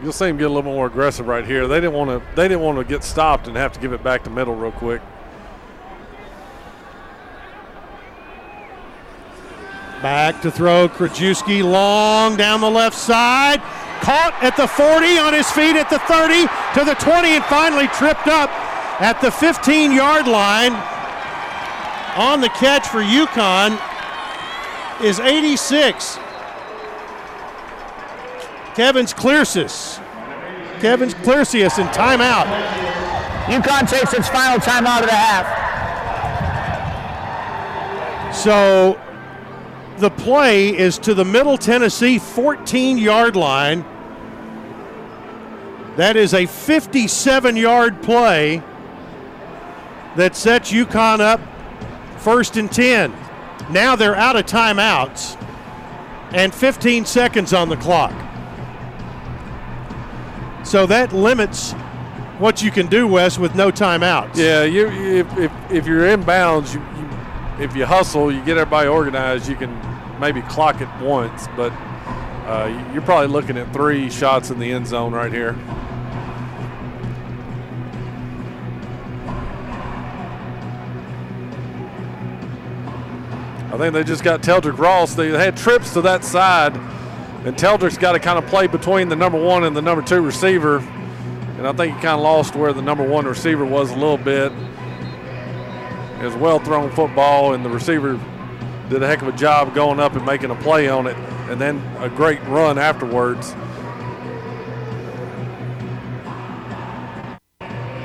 You'll see him get a little more aggressive right here. They didn't want to. They didn't want to get stopped and have to give it back to middle real quick. Back to throw. Krajewski long down the left side, caught at the forty, on his feet at the thirty, to the twenty, and finally tripped up at the fifteen-yard line. On the catch for UConn is eighty-six. Kevin Clearsius. Kevin Clearsius in timeout. UConn takes its final timeout of the half. So the play is to the Middle Tennessee fourteen-yard line. That is a fifty-seven-yard play that sets UConn up first and ten. Now they're out of timeouts and fifteen seconds on the clock. So that limits what you can do, Wes, with no timeouts. Yeah, you, if, if if you're in bounds, you, you, if you hustle, you get everybody organized, you can maybe clock it once, but uh, you're probably looking at three shots in the end zone right here. I think they just got Teldrick Ross. They had trips to that side, and Teldrick's got to kind of play between the number one and the number two receiver, and I think he kind of lost where the number one receiver was a little bit. It was well-thrown football, and the receiver did a heck of a job going up and making a play on it, and then a great run afterwards.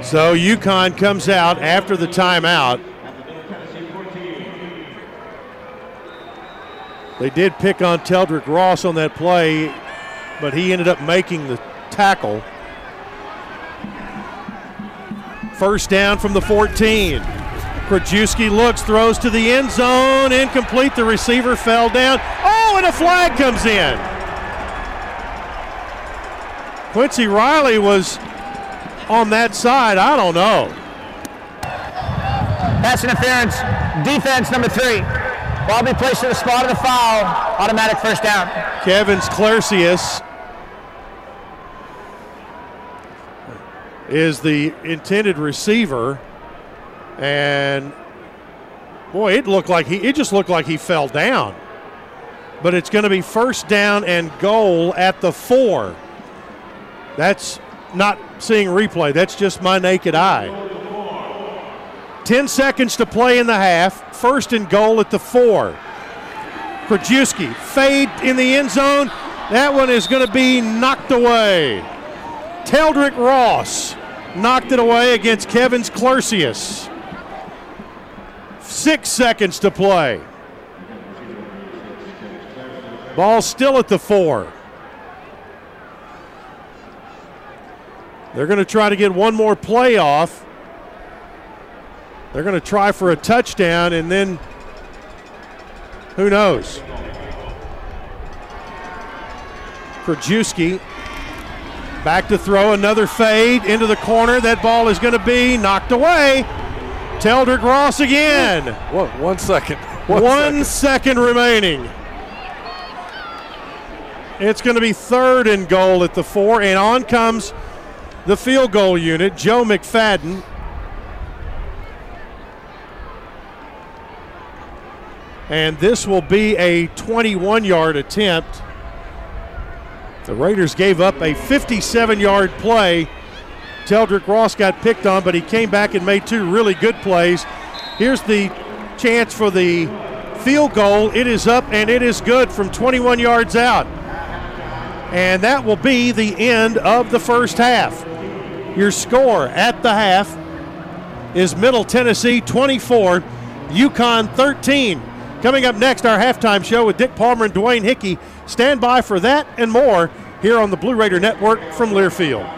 So UConn comes out after the timeout. They did pick on Teldrick Ross on that play, but he ended up making the tackle. First down from the fourteen. Krajewski looks, throws to the end zone, incomplete. The receiver fell down. Oh, and a flag comes in. Quincy Riley was on that side. I don't know. Pass interference, defense number three. Ball be placed in the spot of the foul. Automatic first down. Kevin's Clercius is the intended receiver, and boy, it looked like he it just looked like he fell down. But it's going to be first down and goal at the four. That's not seeing replay. That's just my naked eye. ten seconds to play in the half. First and goal at the four. Krajewski, fade in the end zone. That one is going to be knocked away. Teldrick Ross knocked it away against Kevin's Clercius. Six seconds to play. Ball still at the four. They're going to try to get one more play off. They're going to try for a touchdown, and then who knows? Krajewski back to throw, another fade into the corner. That ball is going to be knocked away. Teldrick Ross again. One, one second. One, one second. second remaining. It's going to be third and goal at the four, and on comes the field goal unit, Joe McFadden. And this will be a twenty-one-yard attempt. The Raiders gave up a fifty-seven-yard play. Teldrick Ross got picked on, but he came back and made two really good plays. Here's the chance for the field goal. It is up, and it is good from twenty-one yards out. And that will be the end of the first half. Your score at the half is Middle Tennessee twenty-four, UConn thirteen. Coming up next, our halftime show with Dick Palmer and Dwayne Hickey. Stand by for that and more here on the Blue Raider Network from Learfield.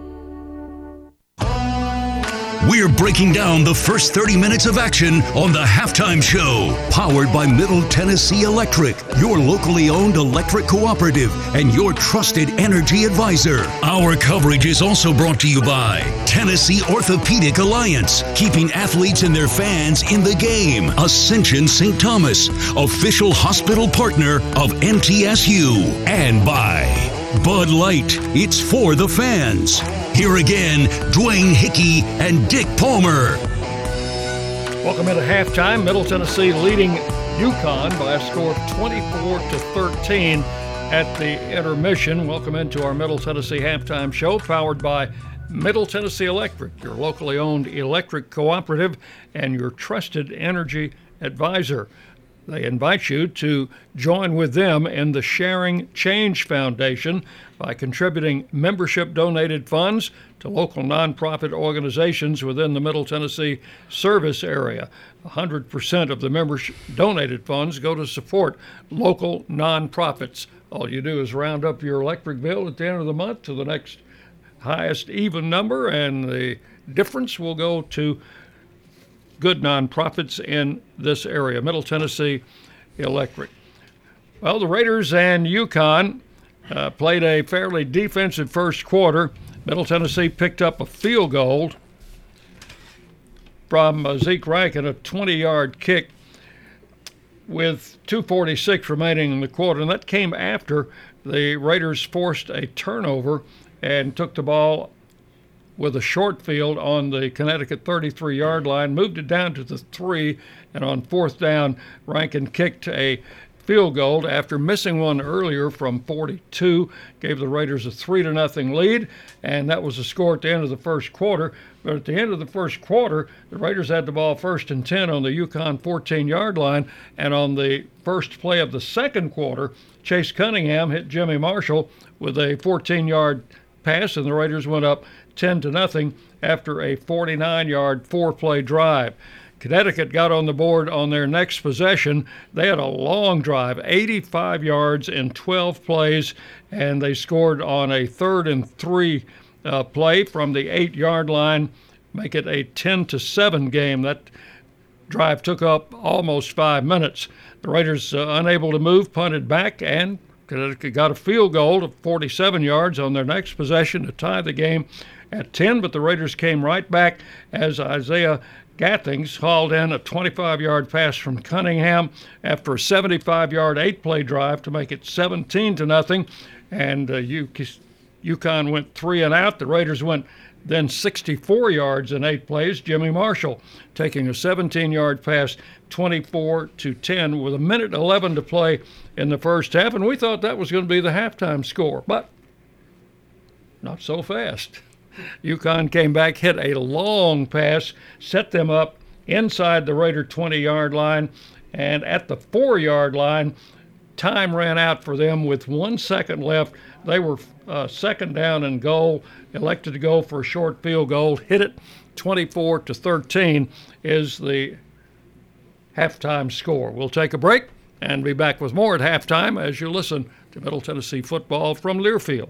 We're breaking down the first thirty minutes of action on the Halftime Show, powered by Middle Tennessee Electric, your locally owned electric cooperative and your trusted energy advisor. Our coverage is also brought to you by Tennessee Orthopedic Alliance, keeping athletes and their fans in the game. Ascension Saint Thomas, official hospital partner of M T S U, and by Bud Light. It's for the fans. Here again, Dwayne Hickey and Dick Palmer. Welcome into halftime. Middle Tennessee leading UConn by a score of twenty-four to thirteen at the intermission. Welcome into our Middle Tennessee halftime show, powered by Middle Tennessee Electric, your locally owned electric cooperative and your trusted energy advisor. They invite you to join with them in the Sharing Change Foundation by contributing membership-donated funds to local nonprofit organizations within the Middle Tennessee service area. one hundred percent of the membership-donated funds go to support local nonprofits. All you do is round up your electric bill at the end of the month to the next highest even number, and the difference will go to good nonprofits in this area. Middle Tennessee Electric. Well, the Raiders and UConn uh, played a fairly defensive first quarter. Middle Tennessee picked up a field goal from uh, Zeke Rankin, a twenty-yard kick with two forty-six remaining in the quarter, and that came after the Raiders forced a turnover and took the ball with a short field on the Connecticut thirty-three-yard line, moved it down to the three, and on fourth down, Rankin kicked a field goal after missing one earlier from forty-two, gave the Raiders a three to nothing lead, and that was the score at the end of the first quarter. But at the end of the first quarter, the Raiders had the ball first and ten on the UConn fourteen-yard line, and on the first play of the second quarter, Chase Cunningham hit Jimmy Marshall with a fourteen-yard pass, and the Raiders went up ten to nothing after a forty-nine-yard four-play drive. Connecticut got on the board on their next possession. They had a long drive, eighty-five yards in twelve plays, and they scored on a third and three uh, play from the eight-yard line, make it a ten to seven game. That drive took up almost five minutes. The Raiders, uh, unable to move, punted back, and Connecticut got a field goal of forty-seven yards on their next possession to tie the game at ten, but the Raiders came right back as Isaiah Gathings hauled in a twenty-five-yard pass from Cunningham after a seventy-five-yard eight-play drive to make it seventeen to nothing, and uh, UConn went three and out. The Raiders went then sixty-four yards in eight plays. Jimmy Marshall taking a seventeen-yard pass, twenty-four to ten, with a minute eleven to play in the first half, and we thought that was going to be the halftime score, but not so fast. UConn came back, hit a long pass, set them up inside the Raider twenty-yard line, and at the four-yard line, time ran out for them with one second left. They were uh, second down and goal, elected to go for a short field goal, hit it. twenty-four to thirteen is the halftime score. We'll take a break and be back with more at halftime as you listen to Middle Tennessee football from Learfield.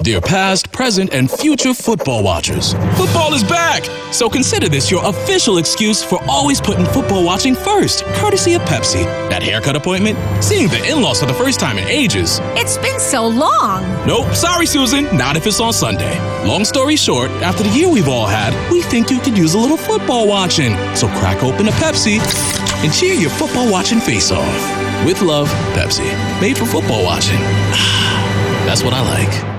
Dear past, present, and future football watchers, football is back! So consider this your official excuse for always putting football watching first, courtesy of Pepsi. That haircut appointment? Seeing the in-laws for the first time in ages. It's been so long! Nope, sorry Susan, not if it's on Sunday. Long story short, after the year we've all had, we think you could use a little football watching. So crack open a Pepsi and cheer your football watching face off. With love, Pepsi. Made for football watching. That's what I like.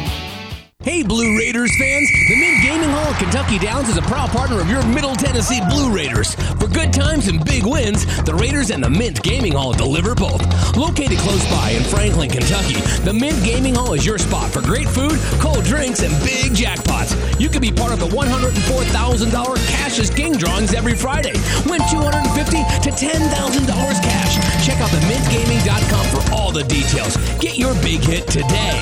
Hey, Blue Raiders fans! The Mint Gaming Hall at Kentucky Downs is a proud partner of your Middle Tennessee Blue Raiders. For good times and big wins, the Raiders and the Mint Gaming Hall deliver both. Located close by in Franklin, Kentucky, the Mint Gaming Hall is your spot for great food, cold drinks, and big jackpots. You can be part of the one hundred four thousand dollars Cash's King drawings every Friday. Win two hundred fifty dollars to ten thousand dollars cash. Check out the mint gaming dot com for all the details. Get your big hit today.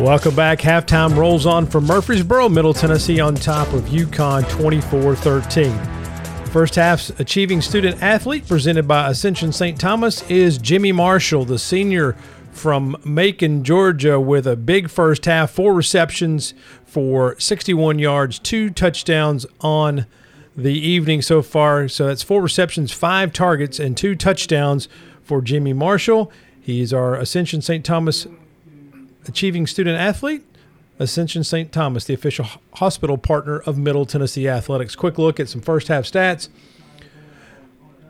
Welcome back. Halftime rolls on for Murfreesboro. Middle Tennessee on top of UConn twenty-four thirteen. First half's Achieving Student Athlete, presented by Ascension Saint Thomas, is Jimmy Marshall, the senior from Macon, Georgia, with a big first half, four receptions for sixty-one yards, two touchdowns on the evening so far. So that's four receptions, five targets, and two touchdowns for Jimmy Marshall. He's our Ascension Saint Thomas Achieving Student Athlete, Ascension Saint Thomas, the official hospital partner of Middle Tennessee Athletics. Quick look at some first-half stats.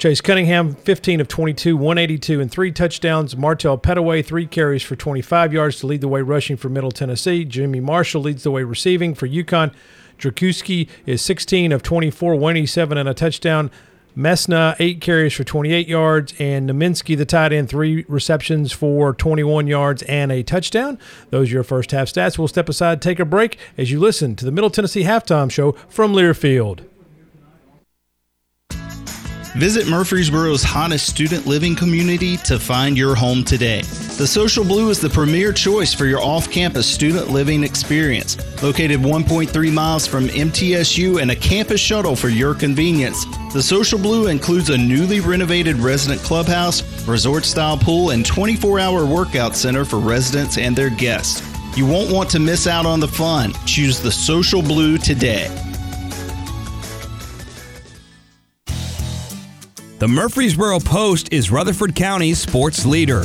Chase Cunningham, fifteen of twenty-two, one eighty-two, and three touchdowns. Martell Petaway, three carries for twenty-five yards to lead the way rushing for Middle Tennessee. Jimmy Marshall leads the way receiving for UConn. Dragowski is sixteen of twenty-four, one eighty-seven, and a touchdown. Mensah, eight carries for twenty-eight yards, and Naminski, the tight end, three receptions for twenty-one yards and a touchdown. Those are your first half stats. We'll step aside, take a break as you listen to the Middle Tennessee Halftime Show from Learfield. Visit Murfreesboro's hottest student living community to find your home today. The Social Blue is the premier choice for your off-campus student living experience. Located one point three miles from M T S U and a campus shuttle for your convenience, the Social Blue includes a newly renovated resident clubhouse, resort-style pool, and twenty-four hour workout center for residents and their guests. You won't want to miss out on the fun. Choose the Social Blue today. The Murfreesboro Post is Rutherford County's sports leader.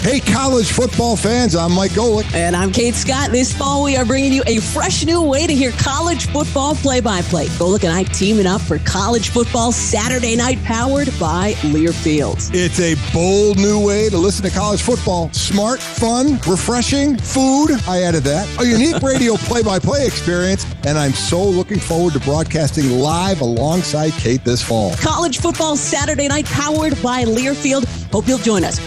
Hey, college football fans, I'm Mike Golick. And I'm Kate Scott. This fall, we are bringing you a fresh new way to hear college football play-by-play. Golick and I teaming up for college football Saturday night, powered by Learfield. It's a bold new way to listen to college football. Smart, fun, refreshing, food. I added that. A unique radio play-by-play experience. And I'm so looking forward to broadcasting live alongside Kate this fall. College football Saturday night, powered by Learfield. Hope you'll join us.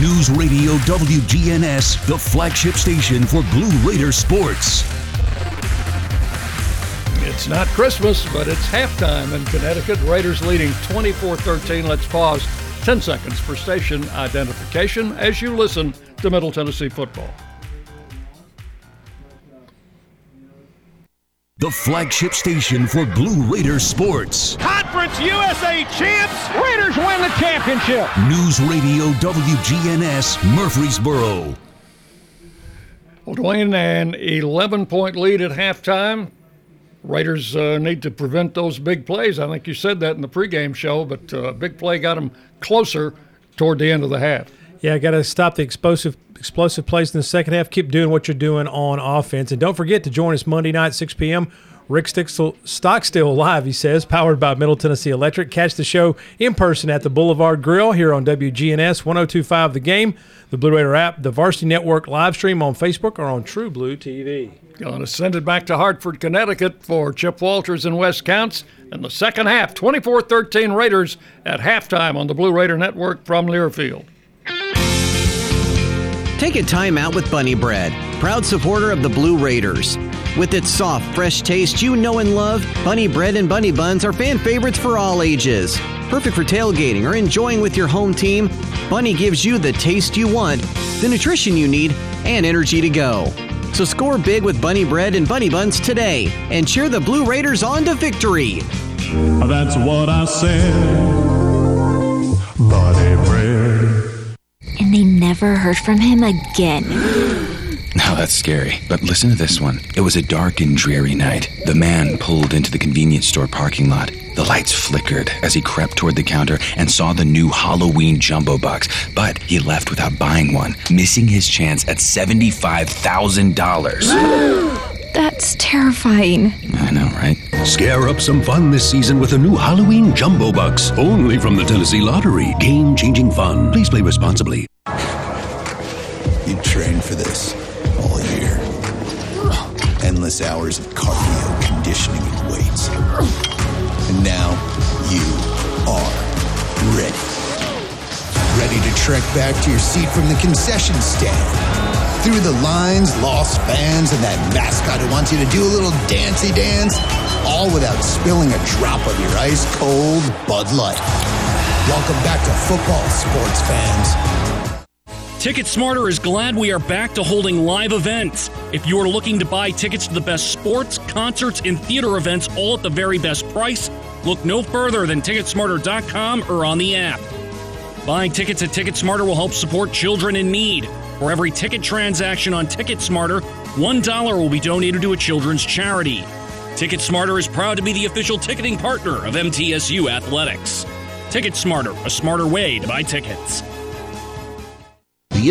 News Radio W G N S, the flagship station for Blue Raider sports. It's not Christmas, but it's halftime in Connecticut. Raiders leading twenty-four thirteen. Let's pause ten seconds for station identification as you listen to Middle Tennessee football. The flagship station for Blue Raider sports. Conference U S A champs. Raiders win the championship. News Radio W G N S, Murfreesboro. Well, Dwayne, an eleven-point lead at halftime. Raiders uh, need to prevent those big plays. I think you said that in the pregame show, but uh, big play got them closer toward the end of the half. Yeah, got to stop the explosive explosive plays in the second half. Keep doing what you're doing on offense. And don't forget to join us Monday night, six p.m. Rick Stockstill live, he says, powered by Middle Tennessee Electric. Catch the show in person at the Boulevard Grill here on W G N S, one oh two point five The Game, the Blue Raider app, the Varsity Network live stream on Facebook or on True Blue T V. Going to send it back to Hartford, Connecticut for Chip Walters and Wes Counts in the second half. twenty-four thirteen Raiders at halftime on the Blue Raider Network from Learfield. Take a time out with Bunny Bread, proud supporter of the Blue Raiders. With its soft, fresh taste you know and love, Bunny Bread and Bunny Buns are fan favorites for all ages. Perfect for tailgating or enjoying with your home team, Bunny gives you the taste you want, the nutrition you need, and energy to go. So score big with Bunny Bread and Bunny Buns today and cheer the Blue Raiders on to victory. That's what I said. never heard from him again. Now that's scary, but listen to this one. It was a dark and dreary night. The man pulled into the convenience store parking lot. The lights flickered as he crept toward the counter and saw the new Halloween jumbo box, but he left without buying one, missing his chance at seventy-five thousand dollars. That's terrifying. I know, right? Scare up some fun this season with a new Halloween Jumbo Box, only from the Tennessee Lottery. Game-changing fun. Please play responsibly. You trained for this all year. Endless hours of cardio, conditioning, and weights. And now you are ready. Ready to trek back to your seat from the concession stand. Through the lines, lost fans, and that mascot who wants you to do a little dancey dance, all without spilling a drop of your ice-cold Bud Light. Welcome back to football, sports fans. Ticket Smarter is glad we are back to holding live events. If you are looking to buy tickets to the best sports, concerts, and theater events all at the very best price, look no further than ticket smarter dot com or on the app. Buying tickets at Ticket Smarter will help support children in need. For every ticket transaction on Ticket Smarter, one dollar will be donated to a children's charity. Ticket Smarter is proud to be the official ticketing partner of M T S U Athletics. Ticket Smarter, a smarter way to buy tickets. The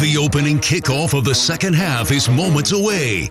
The opening kickoff of the second half is moments away.